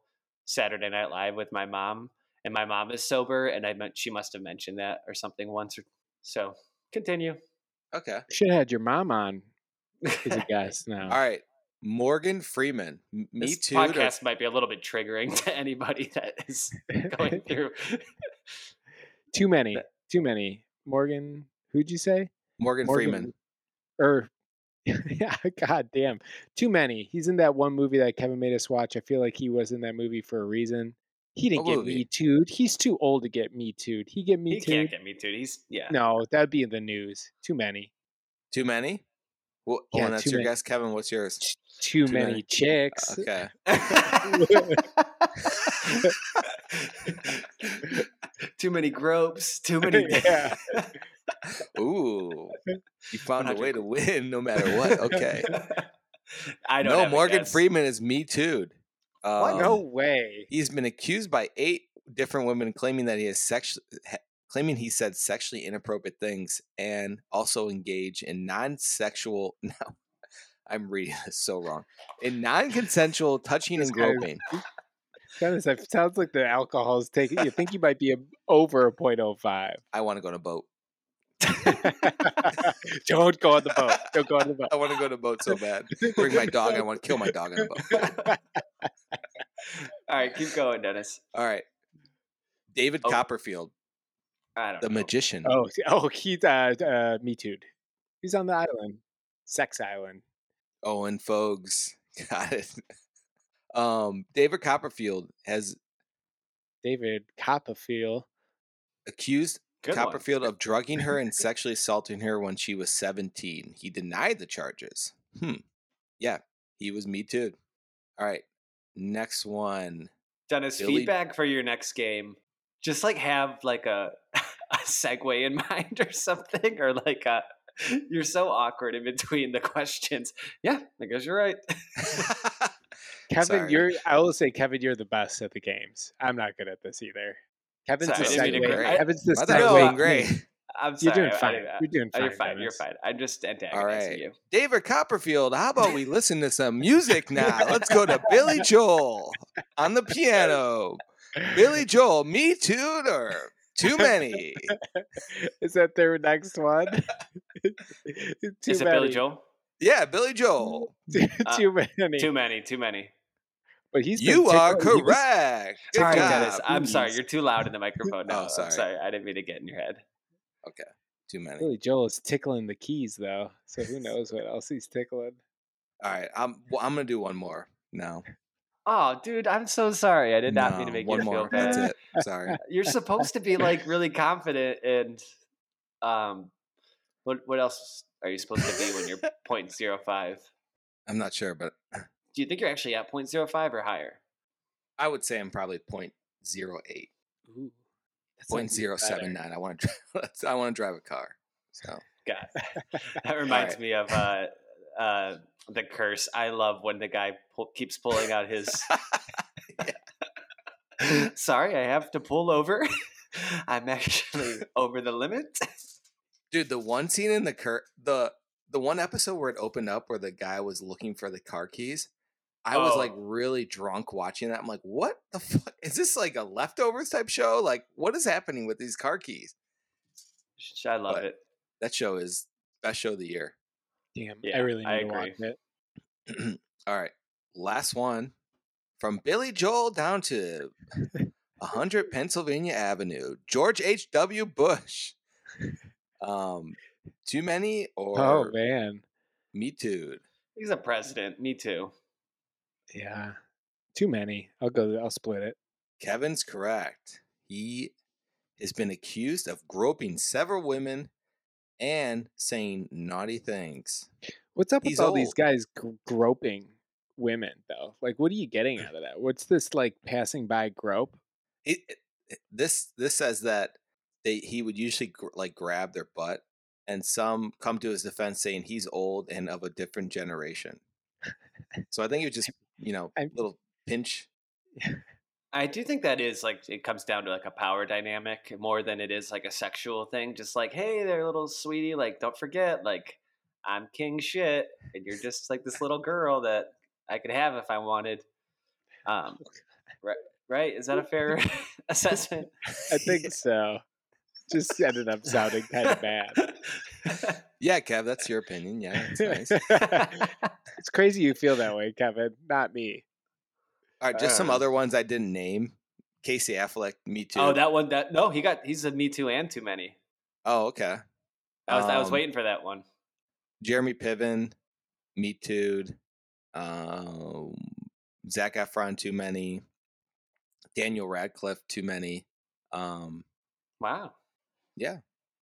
Saturday Night Live with my mom, and my mom is sober, and I meant she must have mentioned that or something once. Or, so continue. Okay. Should have had your mom on. Is a guess now. All right. Morgan Freeman. Me this too. Podcast to... might be a little bit triggering to anybody that is going through. Too many. Too many. Morgan. Who'd you say? Morgan, Morgan Freeman. Or yeah, god damn. Too many. He's in that one movie that Kevin made us watch. I feel like he was in that movie for a reason. He didn't what get movie? Me too'd. He's too old to get me too'd. He get me too'd. He can't get me too'd. He's yeah. No, that'd be in the news. Too many. Too many? Well, yeah, oh, that's your many. Guess, Kevin. What's yours? Too, too many, many chicks. Okay. Too many gropes. Too many. Yeah. Ooh, you found a way to win no matter what. Okay. I don't know. No, Morgan Freeman is me too'd. Um, what? No way. He's been accused by eight different women claiming that he has sex, claiming he said sexually inappropriate things and also engage in non-sexual. No, I'm reading this so wrong. In non-consensual touching and groping. That is, it sounds like the alcohol is taking. You think you might be a, over a point oh five. I want to go on a boat. Don't go on the boat. Don't go on the boat. I want to go on the boat so bad. Bring my dog. I want to kill my dog on the boat. All right, keep going, Dennis. All right, David oh. Copperfield, I don't the know. magician. Oh, oh, he's uh, uh, me too'd. He's on the island, Sex Island. Owen Fogues, got it. Um, David Copperfield has David Copperfield accused. Good Copperfield one. Of drugging her and sexually assaulting her when she was seventeen. He denied the charges. Hmm. Yeah, he was me too'd. All right, next one. Dennis, Billy... feedback for your next game. Just like have like a, a segue in mind or something, or like a, you're so awkward in between the questions. Yeah, I guess you're right. Kevin, Sorry. you're. I will say, Kevin, you're the best at the games. I'm not good at this either. Kevin's sorry, the second way. Kevin's the second no, way. Great. I'm sorry. You're doing fine. You're doing fine. Oh, you're fine. You're fine. I'm just antagonizing right. you. David Copperfield, how about we listen to some music now? Let's go to Billy Joel on the piano. Billy Joel, me too'd or too many. Is that their next one? too Is it many. Billy Joel? Yeah, Billy Joel. too uh, many. Too many. Too many. But he's you tick- are correct. Was- sorry, job, Dennis. I'm sorry. You're too loud in the microphone. No, oh, sorry. I'm sorry. I didn't mean to get in your head. Okay. Too many. Really, Joel is tickling the keys, though. So who knows what else he's tickling. All right. I'm, well, I'm going to do one more now. Oh, dude. I'm so sorry. I did not no, mean to make you feel more. Bad. That's it. Sorry. You're supposed to be like really confident. And um, what, what else are you supposed to be when you're point oh five? I'm not sure, but... Do you think you're actually at point oh five or higher? I would say I'm probably point oh eight. Ooh, point oh seven nine. I want to drive, I want to drive a car. So God, that reminds right. me of uh, uh, the curse. I love when the guy pull, keeps pulling out his. Sorry, I have to pull over. I'm actually over the limit. Dude, the one scene in the cur the the one episode where it opened up where the guy was looking for the car keys. I was oh. like really drunk watching that. I'm like, what the fuck? Is this like a Leftovers type show? Like, what is happening with these car keys? I love but it. That show is best show of the year. Damn, yeah, I really need I to agree. Watch it. All right, last one. From Billy Joel down to one hundred Pennsylvania Avenue, George H W Bush. Um, too many or oh man, me too'd. He's a president. Me too. Yeah, too many. I'll go. I'll split it. Kevin's correct. He has been accused of groping several women and saying naughty things. What's up He's with all old. These guys groping women, though? Like, what are you getting out of that? What's this like passing by grope? It, it this this says that they he would usually gr- like grab their butt, and some come to his defense saying he's old and of a different generation. So I think it was just, you know, a little pinch. I do think that is like, it comes down to like a power dynamic more than it is like a sexual thing. Just like, hey there, little sweetie, like, don't forget, like, I'm king shit, and you're just like this little girl that I could have if I wanted. Um, right, right? Is that a fair assessment? I think so. Just ended up sounding kind of bad. Yeah, Kev, that's your opinion. Yeah, that's nice. It's crazy you feel that way, Kevin. Not me. All right, just uh, some other ones I didn't name. Casey Affleck, Me Too. Oh, that one. That no, he got. He's a Me Too and Too Many. Oh, okay. I was um, I was waiting for that one. Jeremy Piven, Me Too'd. Um, Zac Efron, Too Many. Daniel Radcliffe, Too Many. Um, wow. Yeah,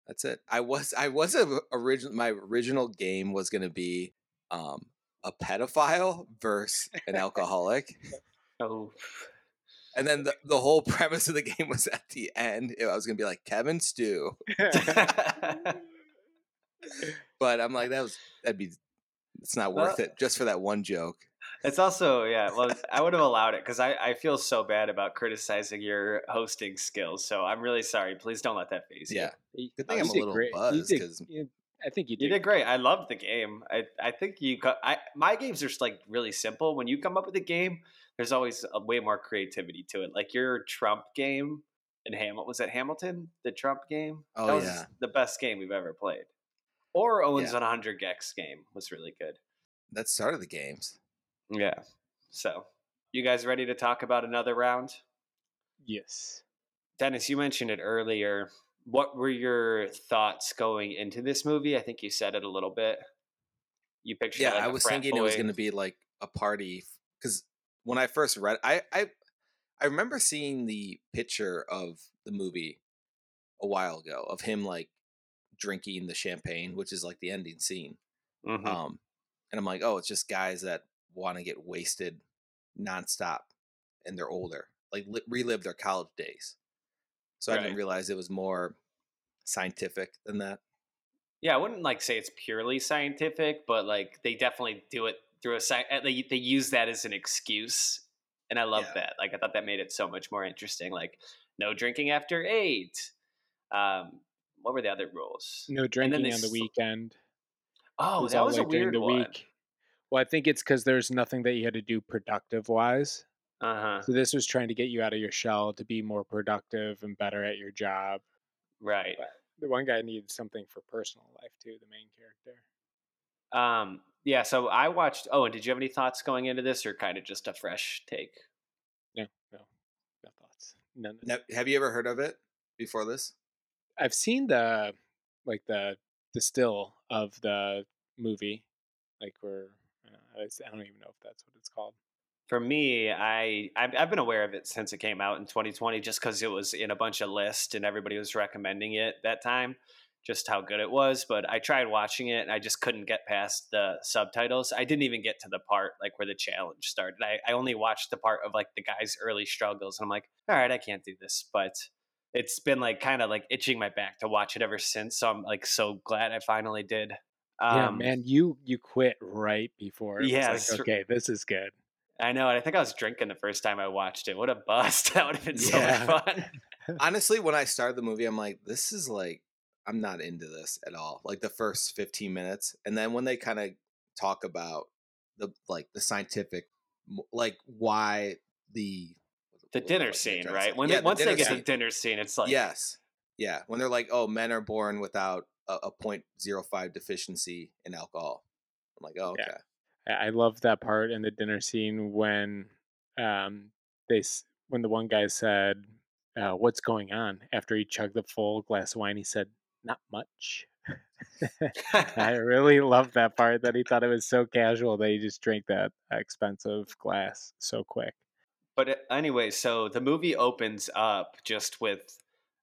that's it. I was I was a original. My original game was going to be um, a pedophile versus an alcoholic. Oh. And then the, the whole premise of the game was at the end, I was going to be like Kevin Stew. But I'm like, that was that'd be. It's not worth well, it just for that one joke. It's also, yeah, well, I would have allowed it because I, I feel so bad about criticizing your hosting skills. So I'm really sorry. Please don't let that phase. Yeah. You. I think I'm a little great. buzzed. Did, you, I think you did. You did great. I loved the game. I, I think you got, I, my games are just like really simple. When you come up with a game, there's always a way more creativity to it. Like your Trump game in Hamilton. Was it Hamilton? The Trump game? Oh, that was yeah. the best game we've ever played. Or Owen's yeah. one hundred Gex game was really good. That started the games. Yeah. So, you guys ready to talk about another round? Yes. Dennis, you mentioned it earlier. What were your thoughts going into this movie? I think you said it a little bit. You pictured yeah, like I was thinking boy. it was going to be like a party. Because when I first read I, I I remember seeing the picture of the movie a while ago of him like drinking the champagne, which is like the ending scene. Mm-hmm. Um, and I'm like, oh, it's just guys that want to get wasted nonstop and they're older, like li- relive their college days. So right. I didn't realize it was more scientific than that. Yeah. I wouldn't like say it's purely scientific, but like they definitely do it through a sci- they, they use that as an excuse. And I love yeah. that. Like, I thought that made it so much more interesting. Like no drinking after eight. Um, What were the other rules? No drinking on the sl- weekend. Oh, that was a weird the one. Week. Well, I think it's because there's nothing that you had to do productive-wise. Uh-huh. So this was trying to get you out of your shell to be more productive and better at your job. Right. But the one guy needed something for personal life, too, the main character. Um. Yeah, so I watched... Oh, and did you have any thoughts going into this or kind of just a fresh take? No, no. No thoughts. None. Now, have you ever heard of it before this? I've seen the like the the still of the movie, like we're I don't even know if that's what it's called. For me, I I've, I've been aware of it since it came out in twenty twenty, just because it was in a bunch of lists and everybody was recommending it that time, just how good it was. But I tried watching it and I just couldn't get past the subtitles. I didn't even get to the part like where the challenge started. I I only watched the part of like the guy's early struggles, and I'm like, all right, I can't do this, but. It's been like kind of like itching my back to watch it ever since. So I'm like so glad I finally did. Um, yeah, man, you you quit right before. Yeah. Like, okay, this is good. I know. And I think I was drinking the first time I watched it. What a bust. That would have been so yeah. much fun. Honestly, when I started the movie, I'm like, this is like, I'm not into this at all. Like the first fifteen minutes. And then when they kind of talk about the like the scientific, like why the. The dinner scene, right? When yeah, they, once the they get scene. the dinner scene, it's like yes, yeah. When they're like, "Oh, men are born without a point zero five deficiency in alcohol," I'm like, "Oh, okay." Yeah. I love that part in the dinner scene when, um, they when the one guy said, uh, "What's going on?" After he chugged the full glass of wine, he said, "Not much." I really love that part that he thought it was so casual that he just drank that expensive glass so quick. But anyway, so the movie opens up just with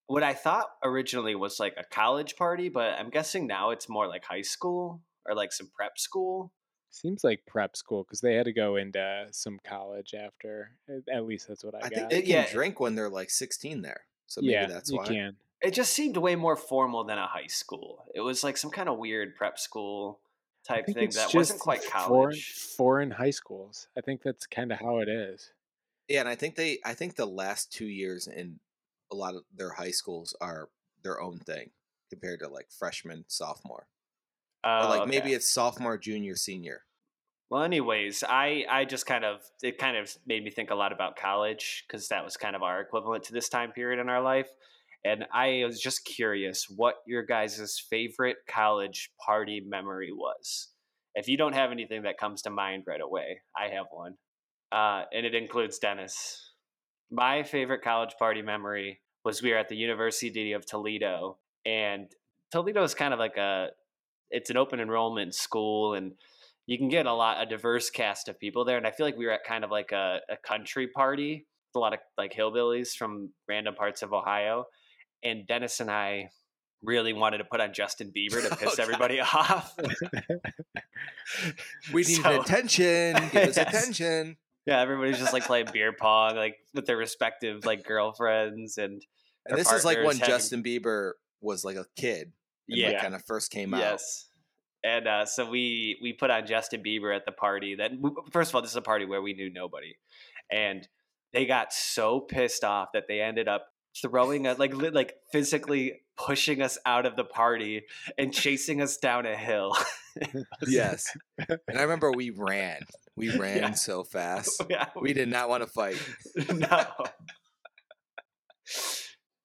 what I thought originally was like a college party, but I'm guessing now it's more like high school or like some prep school. Seems like prep school because they had to go into some college after. At least that's what I, I got. I think they can yeah. drink when they're like sixteen there. So maybe yeah, that's why. You can. it just seemed way more formal than a high school. It was like some kind of weird prep school type thing that wasn't quite college. Foreign, foreign high schools. I think that's kind of how it is. Yeah, and I think they, I think the last two years in a lot of their high schools are their own thing compared to like freshman, sophomore. Oh, or like okay. Maybe it's sophomore, junior, senior. Well, anyways, I, I just kind of, it kind of made me think a lot about college because that was kind of our equivalent to this time period in our life. And I was just curious what your guys' favorite college party memory was. If you don't have anything that comes to mind right away, I have one. Uh, and it includes Dennis. My favorite college party memory was we were at the University of Toledo. And Toledo is kind of like a, it's an open enrollment school, and you can get a lot, a diverse cast of people there. And I feel like we were at kind of like a, a country party, a lot of like hillbillies from random parts of Ohio. And Dennis and I really wanted to put on Justin Bieber to piss oh, everybody off. We needed so, attention. Give yes. us attention. Yeah, everybody's just like playing beer pong, like with their respective like girlfriends and. And this is like when having... Justin Bieber was like a kid. And yeah, like kind of first came yes. out. Yes. And uh, so we we put on Justin Bieber at the party. That first of all, this is a party where we knew nobody, and they got so pissed off that they ended up throwing us, like like physically pushing us out of the party and chasing us down a hill. Yes, and I remember we ran. We ran yeah. so fast. Yeah, we, we did not want to fight. No.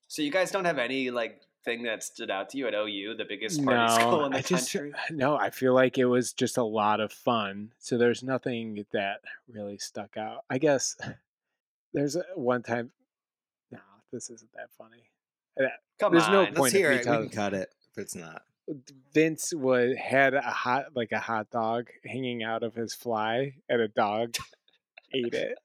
So you guys don't have any like. Thing that stood out to you at O U, the biggest party no, school in the I just, country? No, I feel like it was just a lot of fun. So there's nothing that really stuck out. I guess there's a, one time. No, this isn't that funny. Come there's on, no point. Let's hear it. We can cut it if it's not. Vince was had a hot like a hot dog hanging out of his fly, and a dog ate it.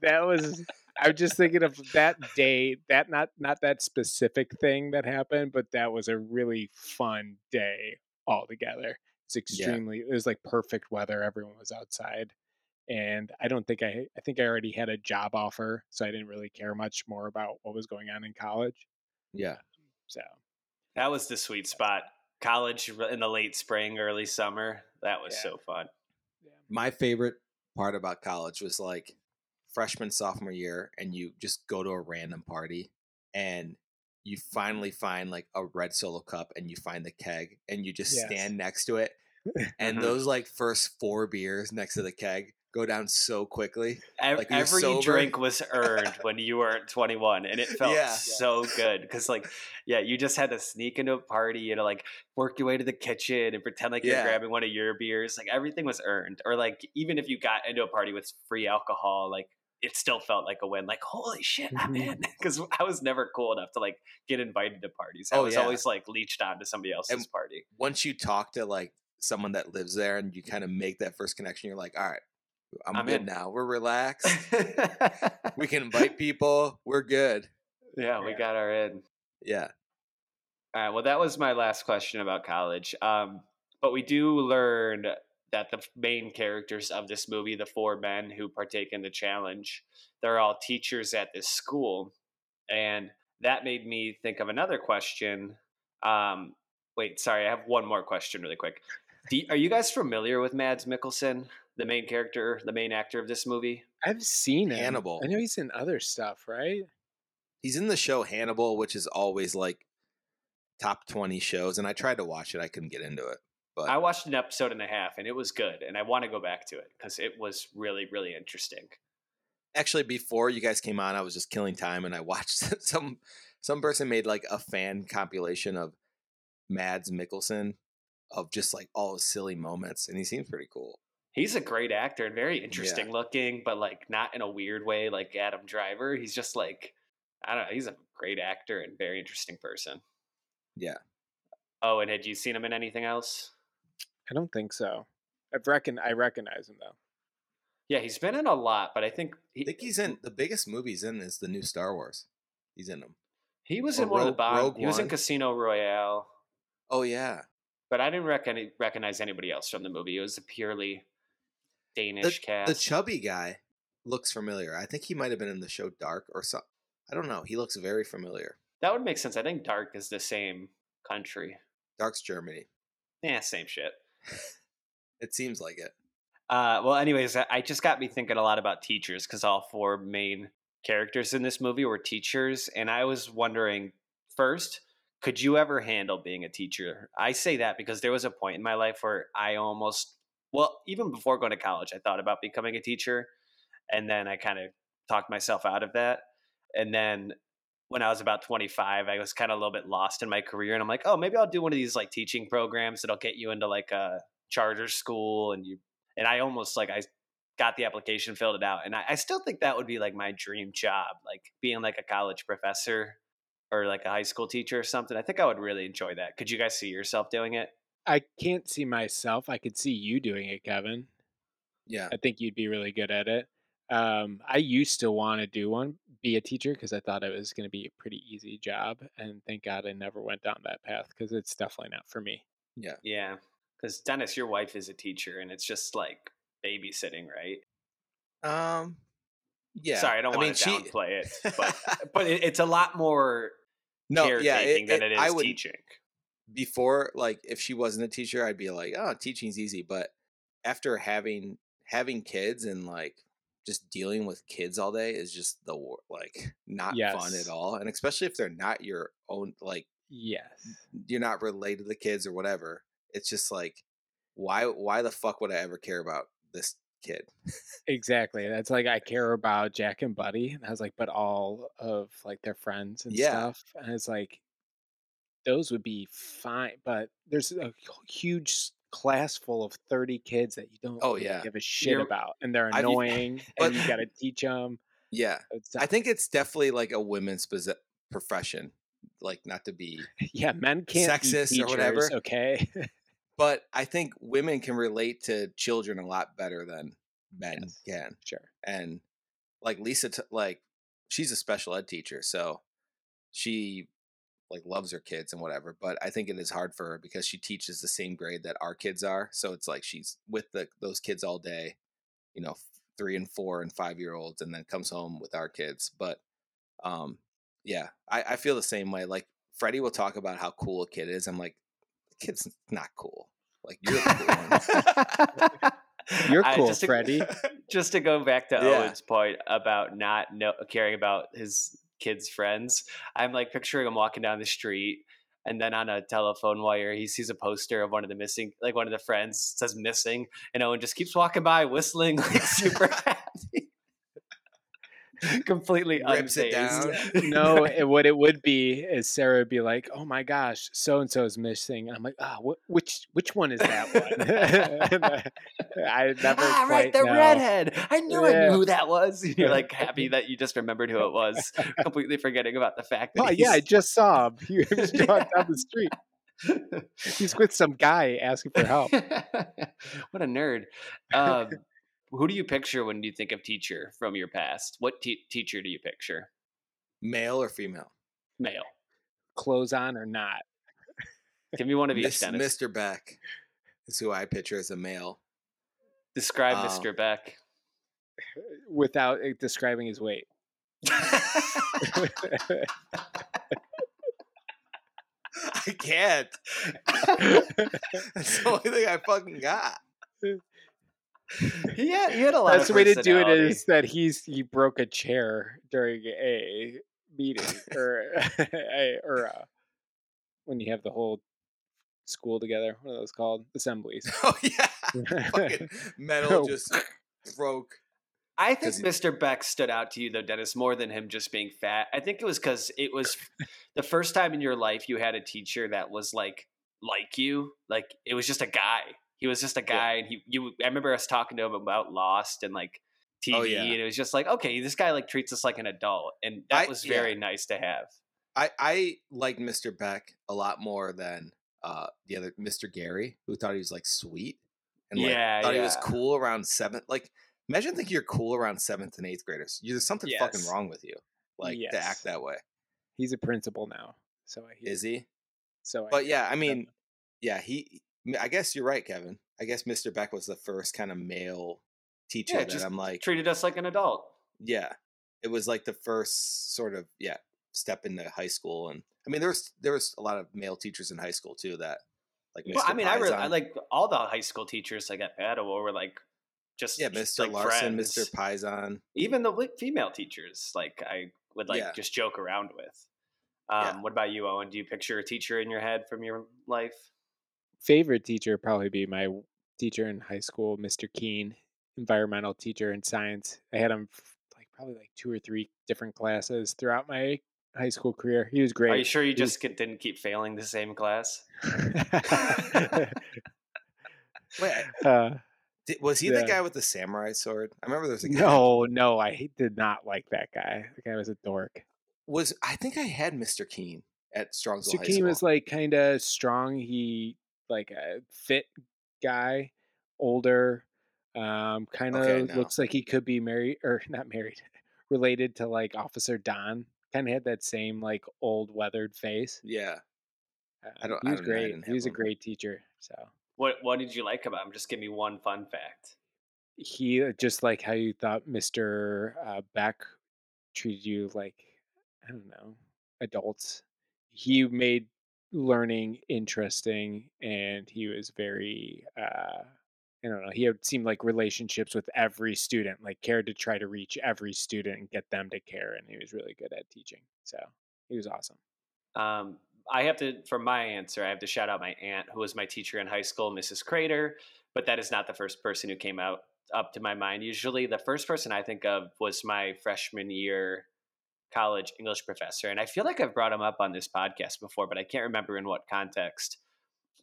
That was. I'm just thinking of that day, that not not that specific thing that happened, but that was a really fun day altogether. It's extremely, yeah. It was like perfect weather. Everyone was outside. And I don't think I, I think I already had a job offer. So I didn't really care much more about what was going on in college. Yeah. So that was the sweet spot. College in the late spring, early summer. That was yeah. so fun. Yeah. My favorite part about college was like, freshman, sophomore year, and you just go to a random party and you finally find like a red Solo cup and you find the keg and you just yes. stand next to it. And mm-hmm. those like first four beers next to the keg go down so quickly. Every, like, every drink was earned when you were twenty-one, and it felt yeah. so good. Cause like, yeah, you just had to sneak into a party, you know, like work your way to the kitchen and pretend like yeah. you're grabbing one of your beers. Like everything was earned. Or like, even if you got into a party with free alcohol, like, it still felt like a win. Like, holy shit, I'm in. Because I was never cool enough to like get invited to parties. I oh, was yeah. always like leached onto somebody else's and party. Once you talk to like someone that lives there and you kind of make that first connection, you're like, all right, I'm, I'm good in. now. We're relaxed. We can invite people. We're good. Yeah, yeah, we got our in. Yeah. All right. Well, that was my last question about college. Um, but we do learn that the main characters of this movie, the four men who partake in the challenge, they're all teachers at this school. And that made me think of another question. Um, wait, sorry, I have one more question really quick. Do, are you guys familiar with Mads Mikkelsen, the main character, the main actor of this movie? I've seen him. Hannibal. I know he's in other stuff, right? He's in the show Hannibal, which is always like top twenty shows. And I tried to watch it. I couldn't get into it. But I watched an episode and a half, and it was good, and I want to go back to it because it was really, really interesting. Actually, before you guys came on, I was just killing time, and I watched some some person made like a fan compilation of Mads Mikkelsen of just like all his silly moments, and he seems pretty cool. He's a great actor and very interesting yeah. looking, but like not in a weird way like Adam Driver. He's just like, I don't know, he's a great actor and very interesting person. Yeah. Oh, and had you seen him in anything else? I don't think so. I reckon I recognize him though. Yeah, he's been in a lot, but I think he, I think he's in the biggest movie he's in is the new Star Wars. He's in them. He was or in Rogue, one of the Bond. He was in Casino Royale. Oh yeah, but I didn't rec- recognize anybody else from the movie. It was a purely Danish the, cast. The chubby guy looks familiar. I think he might have been in the show Dark or something. I don't know. He looks very familiar. That would make sense. I think Dark is the same country. Dark's Germany. Yeah, same shit. It seems like it. Uh, well, anyways, I just got me thinking a lot about teachers because all four main characters in this movie were teachers. And I was wondering, first, could you ever handle being a teacher? I say that because there was a point in my life where I almost, well, even before going to college, I thought about becoming a teacher. And then I kind of talked myself out of that. And then when I was about twenty-five, I was kind of a little bit lost in my career. And I'm like, oh, maybe I'll do one of these like teaching programs that'll get you into like a charter school. And you, and I almost like, I got the application, filled it out. And I, I still think that would be like my dream job, like being like a college professor or like a high school teacher or something. I think I would really enjoy that. Could you guys see yourself doing it? I can't see myself. I could see you doing it, Kevin. Yeah. I think you'd be really good at it. Um, I used to want to do one, be a teacher, because I thought it was going to be a pretty easy job. And thank God I never went down that path because it's definitely not for me. Yeah. Yeah. Because Dennis, your wife is a teacher and it's just like babysitting, right? Um, yeah. Sorry, I don't I want mean, to she... downplay it, but, but it, it's a lot more no, caretaking yeah, it, than it, it is I would, teaching. Before, like if she wasn't a teacher, I'd be like, oh, teaching's easy. But after having having kids and like, just dealing with kids all day is just the like not yes. fun at all. And especially if they're not your own, like, yes, you're not related to the kids or whatever. It's just like, why, why the fuck would I ever care about this kid? Exactly. That's like, I care about Jack and Buddy. And I was like, but all of like their friends and yeah. stuff. And it's like, those would be fine, but there's a huge class full of thirty kids that you don't oh, really yeah. give a shit You're, about, and they're annoying, but, and you got to teach them. Yeah, I think it's definitely like a women's profession, like not to be yeah, men can't sexist be teachers, or whatever. Okay, but I think women can relate to children a lot better than men yes, can. Sure, and like Lisa, t- like she's a special ed teacher, so she. Like loves her kids and whatever, but I think it is hard for her because she teaches the same grade that our kids are. So it's like she's with the those kids all day, you know, three and four and five year olds, and then comes home with our kids. But um, yeah, I, I feel the same way. Like Freddie will talk about how cool a kid is. I'm like, the kid's not cool. Like you're cool. You're cool, I, just to, Freddie. Just to go back to yeah. Owen's point about not know, caring about his. Kids' friends. I'm like picturing him walking down the street, and then on a telephone wire, he sees a poster of one of the missing, like one of the friends says missing, and Owen just keeps walking by whistling, like super happy, completely unfazed. No, it, what it would be is Sarah would be like, "Oh my gosh, so and so is missing." And I'm like, "Ah, oh, wh- which which one is that one?" I never ah, right, the know. redhead. I knew yeah. I knew who that was. You're like happy that you just remembered who it was, completely forgetting about the fact that. Oh he's... yeah, I just saw him. He was yeah. down the street. He's with some guy asking for help. What a nerd. Um, Who do you picture when you think of teacher from your past? What te- teacher do you picture? Male or female? Male. Clothes on or not? Give me one of each, Dennis. Mister Beck is who I picture as a male. Describe um, Mister Beck. Without describing his weight. I can't. That's the only thing I fucking got. He had, he had a lot That's of the way to do it is that he's he broke a chair during a meeting or a, or a, when you have the whole school together. What are those called? Assemblies. Oh yeah, fucking metal just broke. I think Mister Beck stood out to you though, Dennis, more than him just being fat. I think it was because it was the first time in your life you had a teacher that was like like you, like it was just a guy. He was just a guy, yeah. and he. You, I remember us talking to him about Lost and like T V, oh, yeah. and it was just like, okay, this guy like treats us like an adult, and that I, was very yeah. nice to have. I I liked Mister Beck a lot more than uh, the other Mister Gary, who thought he was like sweet and like, yeah, thought yeah. he was cool around seventh. Like, imagine thinking you're cool around seventh and eighth graders. You, there's something yes. fucking wrong with you, like yes. to act that way. He's a principal now, so I hear. Is he? So, I but yeah, I mean, them. yeah, he. I guess you're right, Kevin. I guess Mister Beck was the first kind of male teacher yeah, that I'm like treated us like an adult. Yeah, it was like the first sort of, yeah, step into high school. And I mean, there was, there was a lot of male teachers in high school too, that like, well, I mean, I, really, I like all the high school teachers like at Padua were like, just, yeah, Mister Like Larson, friends. Mister Pison, even the female teachers, like I would like yeah. just joke around with. Um, yeah. What about you, Owen? Do you picture a teacher in your head from your life? Favorite teacher would probably be my teacher in high school, Mister Keene, environmental teacher in science. I had him like probably like two or three different classes throughout my high school career. He was great. Are you sure you he just was... didn't keep failing the same class? Wait. Uh, Did, was he yeah. the guy with the samurai sword? I remember there was a guy. No, no, I did not like that guy. The guy was a dork. Was I think I had Mister Keene at Strongsville Mister High Keene School. Was like kind of strong. He like a fit guy, older, um, kind of okay, no. looks like he could be married or not married, related to like Officer Don. Kind of had that same like old weathered face. Yeah, uh, I don't. He was I don't great. Know, he was a great teacher. So. What what did you like about him? Just give me one fun fact. He just like how you thought Mister Uh, Beck treated you like, I don't know, adults. He made learning interesting, and he was very, uh, I don't know, he had, seemed like relationships with every student, like cared to try to reach every student and get them to care, and he was really good at teaching. So he was awesome. Um. I have to, for my answer, I have to shout out my aunt, who was my teacher in high school, Missus Crater, but that is not the first person who came out up to my mind. Usually the first person I think of was my freshman year college English professor. And I feel like I've brought him up on this podcast before, but I can't remember in what context,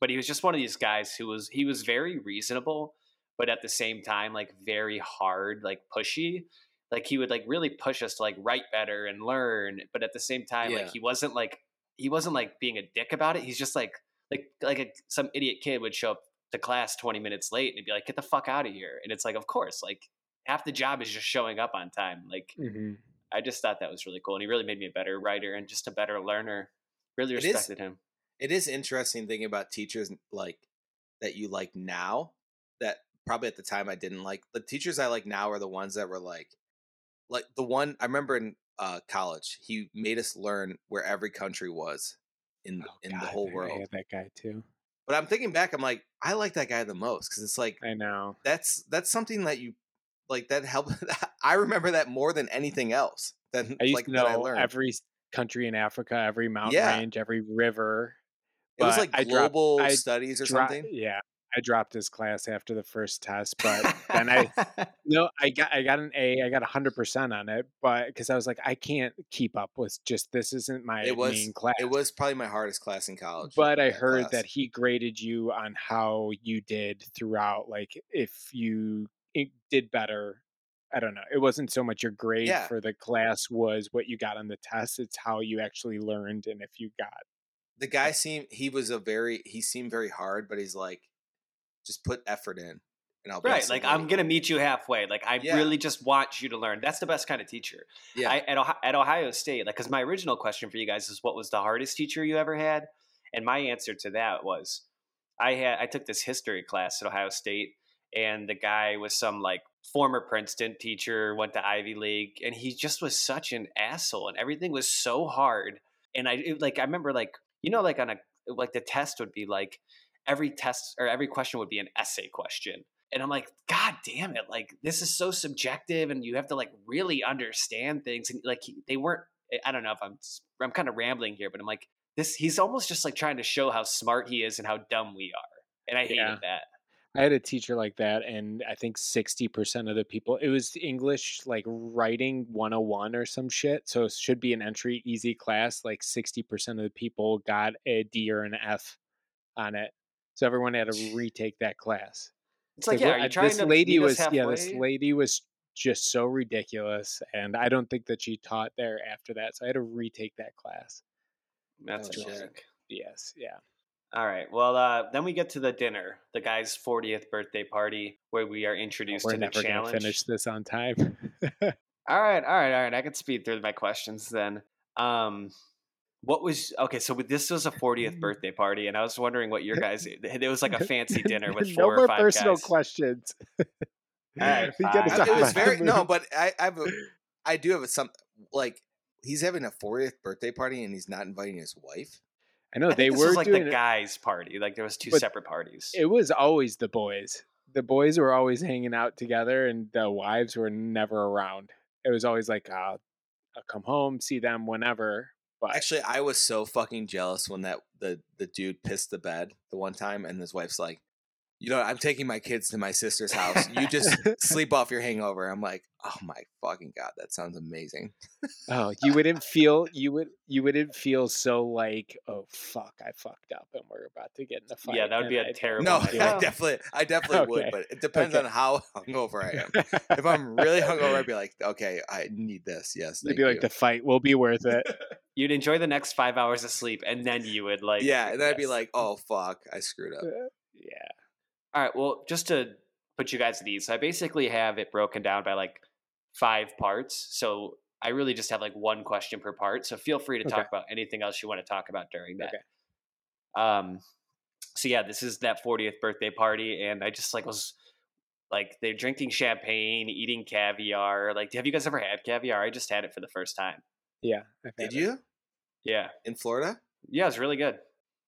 but he was just one of these guys who was, he was very reasonable, but at the same time, like very hard, like pushy. Like he would like really push us to like write better and learn. But at the same time, yeah. like he wasn't like, he wasn't like being a dick about it. He's just like, like, like a, some idiot kid would show up to class twenty minutes late and he'd be like, get the fuck out of here. And it's like, of course, like half the job is just showing up on time. Like, mm-hmm. I just thought that was really cool. And he really made me a better writer and just a better learner. Really respected it is, him. It is interesting thinking about teachers like that you like now that probably at the time I didn't like. The teachers I like now are the ones that were like, like the one I remember in, Uh, college. He made us learn where every country was in oh, in God, the whole world. I had that guy too. But I'm thinking back, I'm like, I like that guy the most because it's like I know that's that's something that you like that helped. I remember that more than anything else. Than I used like, to know I learned. Every country in Africa, every mountain yeah. range, every river. It was like I global dropped, studies or dro- something. Yeah, I dropped his class after the first test, but then I, no, I got, I got an A, I got a hundred percent on it, but cause I was like, I can't keep up with just, this isn't my it was, main class. It was probably my hardest class in college. But I heard class. That he graded you on how you did throughout. Like if you it did better, I don't know. It wasn't so much your grade yeah. for the class was what you got on the test. It's how you actually learned. And if you got the guy seemed, he was a very, he seemed very hard, but he's like, just put effort in and I'll right. Like I'm going to meet you halfway. Like I yeah. really just want you to learn. That's the best kind of teacher. Yeah. I, at, Ohio, at Ohio State, like, cause my original question for you guys is what was the hardest teacher you ever had? And my answer to that was I had, I took this history class at Ohio State and the guy was some like former Princeton teacher, went to Ivy League and he just was such an asshole and everything was so hard. And I it, like, I remember like, you know, like on a, like the test would be like, every test or every question would be an essay question. And I'm like, God damn it. Like, this is so subjective and you have to like really understand things. And like, they weren't, I don't know if I'm, I'm kind of rambling here, but I'm like this, he's almost just like trying to show how smart he is and how dumb we are. And I hated yeah. that. I had a teacher like that. And I think sixty percent of the people, it was English, like writing one oh one or some shit. So it should be an entry easy class. Like sixty percent of the people got a D or an F on it. So everyone had to retake that class. It's like, yeah, this lady was, yeah, this lady was just so ridiculous. And I don't think that she taught there after that. So I had to retake that class. That's interesting. Yes. Yeah. All right. Well, uh, then we get to the dinner, the guy's fortieth birthday party where we are introduced to the challenge. We're never going to finish this on time. all right. All right. All right. I can speed through my questions then. Um, What was okay? So this was a fortieth birthday party, and I was wondering what your guys. It was like a fancy dinner with four no more or five personal guys. Questions. All right, it was very no, but I, I have a, I do have a some like he's having a fortieth birthday party and he's not inviting his wife. I know I they this were was like doing the guys' party. Like there was two separate parties. It was always the boys. The boys were always hanging out together, and the wives were never around. It was always like, uh, I'll come home, see them whenever. But actually, I was so fucking jealous when that the the dude pissed the bed the one time, and his wife's like, you know, I'm taking my kids to my sister's house. You just sleep off your hangover. I'm like, oh my fucking God, that sounds amazing. Oh, you wouldn't feel, you would, you wouldn't feel so like, oh fuck, I fucked up and we're about to get in a fight. Yeah, that would be a I'd, terrible No, idea. I definitely, I definitely okay. would, but it depends okay. on how hungover I am. If I'm really hungover, I'd be like, okay, I need this. Yes. It'd be like you. The fight will be worth it. You'd enjoy the next five hours of sleep and then you would like. Yeah. And then I'd be like, oh fuck, I screwed up. Yeah. All right, well, just to put you guys at ease, so I basically have it broken down by like five parts. So I really just have like one question per part. So feel free to okay. talk about anything else you want to talk about during that. Okay. Um, so yeah, this is that fortieth birthday party. And I just like was like, they're drinking champagne, eating caviar. Like, have you guys ever had caviar? I just had it for the first time. Yeah. Did you? Yeah. In Florida? Yeah, it was really good.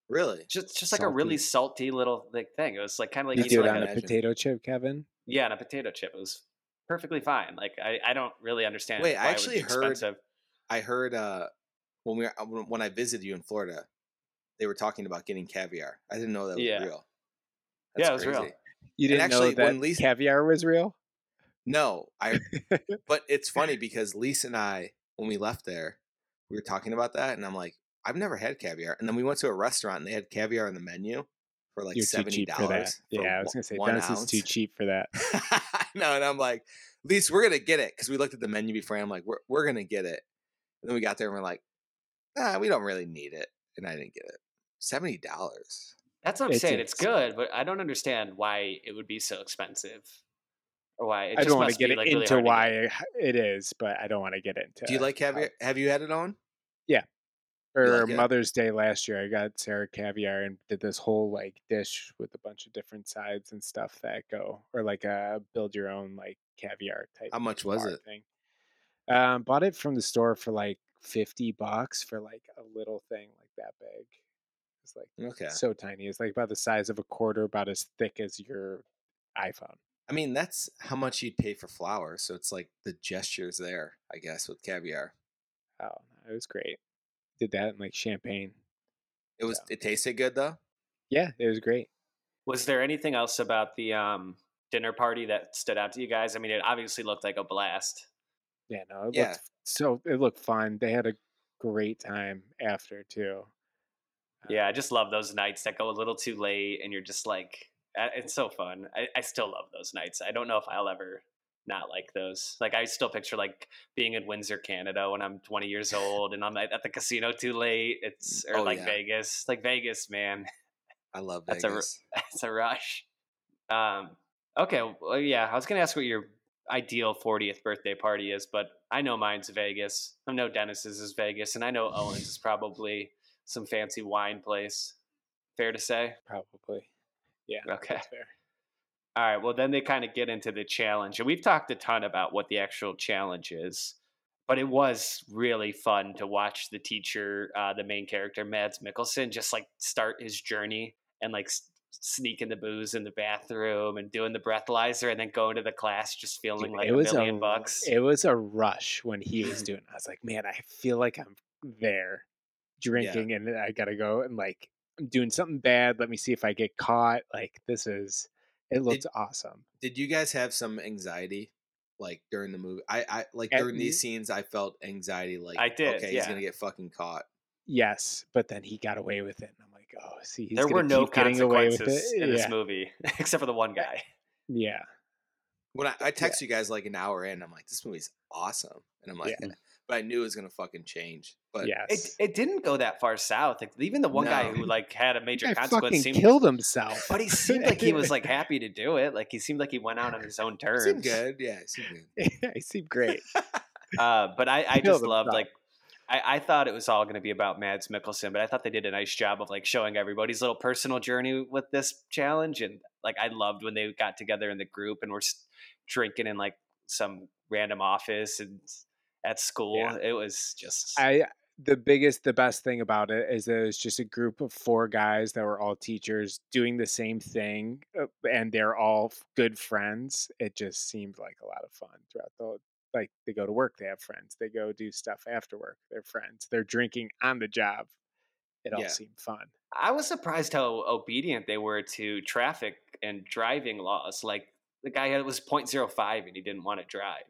Really? Just just like salty. A really salty little like thing. It was like kind of like you do it like on a, a potato chip, Kevin? Yeah, on a potato chip. It was perfectly fine. Like I, I don't really understand. Wait, why I actually it was heard expensive. I heard uh, when we were, when I visited you in Florida, they were talking about getting caviar. I didn't know that was yeah. real. That's yeah, it was crazy. Real. You didn't and actually, know that Lisa, caviar was real? No, I. But it's funny because Lisa and I, when we left there, we were talking about that, and I'm like, I've never had caviar. And then we went to a restaurant and they had caviar on the menu for like You're seventy dollars. For that. Yeah, for I was going to say, Dennis ounce. Is too cheap for that. No, and I'm like, at least we're going to get it. Because we looked at the menu before and I'm like, we're, we're going to get it. And then we got there and we're like, nah, we don't really need it. And I didn't get it. seventy dollars. That's what I'm it's saying. It's good, but I don't understand why it would be so expensive. Or why it I just don't want to get it like really into why it. it is, but I don't want to get into it. Do you like caviar? Uh, Have you had it on? Yeah. For like Mother's Day last year, I got Sarah caviar and did this whole like dish with a bunch of different sides and stuff that go or like a uh, build your own like caviar type. How much was it? Thing. Um, bought it from the store for like fifty bucks for like a little thing like that big. It's like okay. so tiny. It's like about the size of a quarter, about as thick as your iPhone. I mean, that's how much you'd pay for flour. So it's like the gesture's there, I guess, with caviar. Oh, it was great. Did that in like champagne. It was so. It tasted good though. Yeah, it was great. Was there anything else about the um dinner party that stood out to you guys? I mean, it obviously looked like a blast. Yeah, no, it yeah. looked so it looked fun. They had a great time after too. Yeah, um, I just love those nights that go a little too late and you're just like it's so fun. I, I still love those nights. I don't know if I'll ever not like those. Like I still picture like being in Windsor, Canada when I'm twenty years old and I'm at the casino too late. It's or oh, like yeah. Vegas, like Vegas, man. I love Vegas. That's a, that's a rush. Um, okay. Well, yeah. I was going to ask what your ideal fortieth birthday party is, but I know mine's Vegas. I know Dennis's is Vegas and I know Owen's is probably some fancy wine place. Fair to say? Probably. Yeah. Okay. That's fair. All right, well, then they kind of get into the challenge. And we've talked a ton about what the actual challenge is. But it was really fun to watch the teacher, uh, the main character, Mads Mikkelsen, just, like, start his journey and, like, s- sneaking the booze in the bathroom and doing the breathalyzer and then going to the class just feeling Dude, like it a was million a, bucks. It was a rush when he was doing it. I was like, man, I feel like I'm there drinking yeah. and I got to go and, like, I'm doing something bad. Let me see if I get caught. Like, this is... It looked did, awesome. Did you guys have some anxiety like during the movie? I, I like At during me? These scenes, I felt anxiety. Like, I did. Okay, yeah. He's going to get fucking caught. Yes. But then he got away with it. And I'm like, oh, see, he's there were no consequences away with it. in yeah. this movie, except for the one guy. Yeah. When I, I text yeah. you guys like an hour in, I'm like, this movie's awesome. And I'm like, yeah. but I knew it was going to fucking change. But yes. it it didn't go that far south. Like, even the one no. guy who like had a major consequence fucking seemed killed himself. But he seemed like he was like happy to do it. Like he seemed like he went out on his own terms. Seemed good. Yeah, it seemed good. Yeah, he seemed great. Uh, but I, I just loved himself. like I, I thought it was all going to be about Mads Mikkelsen, but I thought they did a nice job of like showing everybody's little personal journey with this challenge. And like I loved when they got together in the group and were drinking in like some random office and. at school. Yeah. It was just I the biggest the best thing about it is that it was just a group of four guys that were all teachers doing the same thing, and they're all good friends. It just seemed like a lot of fun throughout the whole. Like, they go to work, they have friends. They go do stuff after work, they're friends. They're drinking on the job. It all yeah. seemed fun. I was surprised how obedient they were to traffic and driving laws. Like, the guy had, it was point zero five and he didn't want to drive.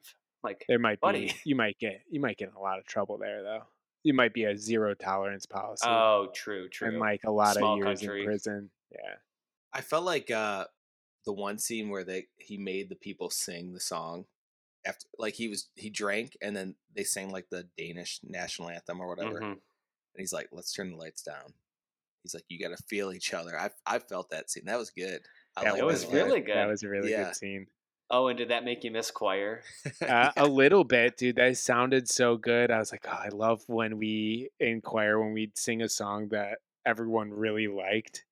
Like, there might buddy. be you might get you might get in a lot of trouble there though. It might be a zero tolerance policy. Oh, true, true. And like a lot Small of years country. in prison. Yeah. I felt like uh, the one scene where they he made the people sing the song. After, like, he was he drank and then they sang like the Danish national anthem or whatever, mm-hmm. and he's like, let's turn the lights down. He's like, you gotta feel each other. I I felt that scene. That was good. I that was that really good. That was a really yeah. good scene. Oh, and did that make you miss choir? uh, a little bit, dude. That sounded so good. I was like, oh, I love when we in choir when we'd sing a song that everyone really liked,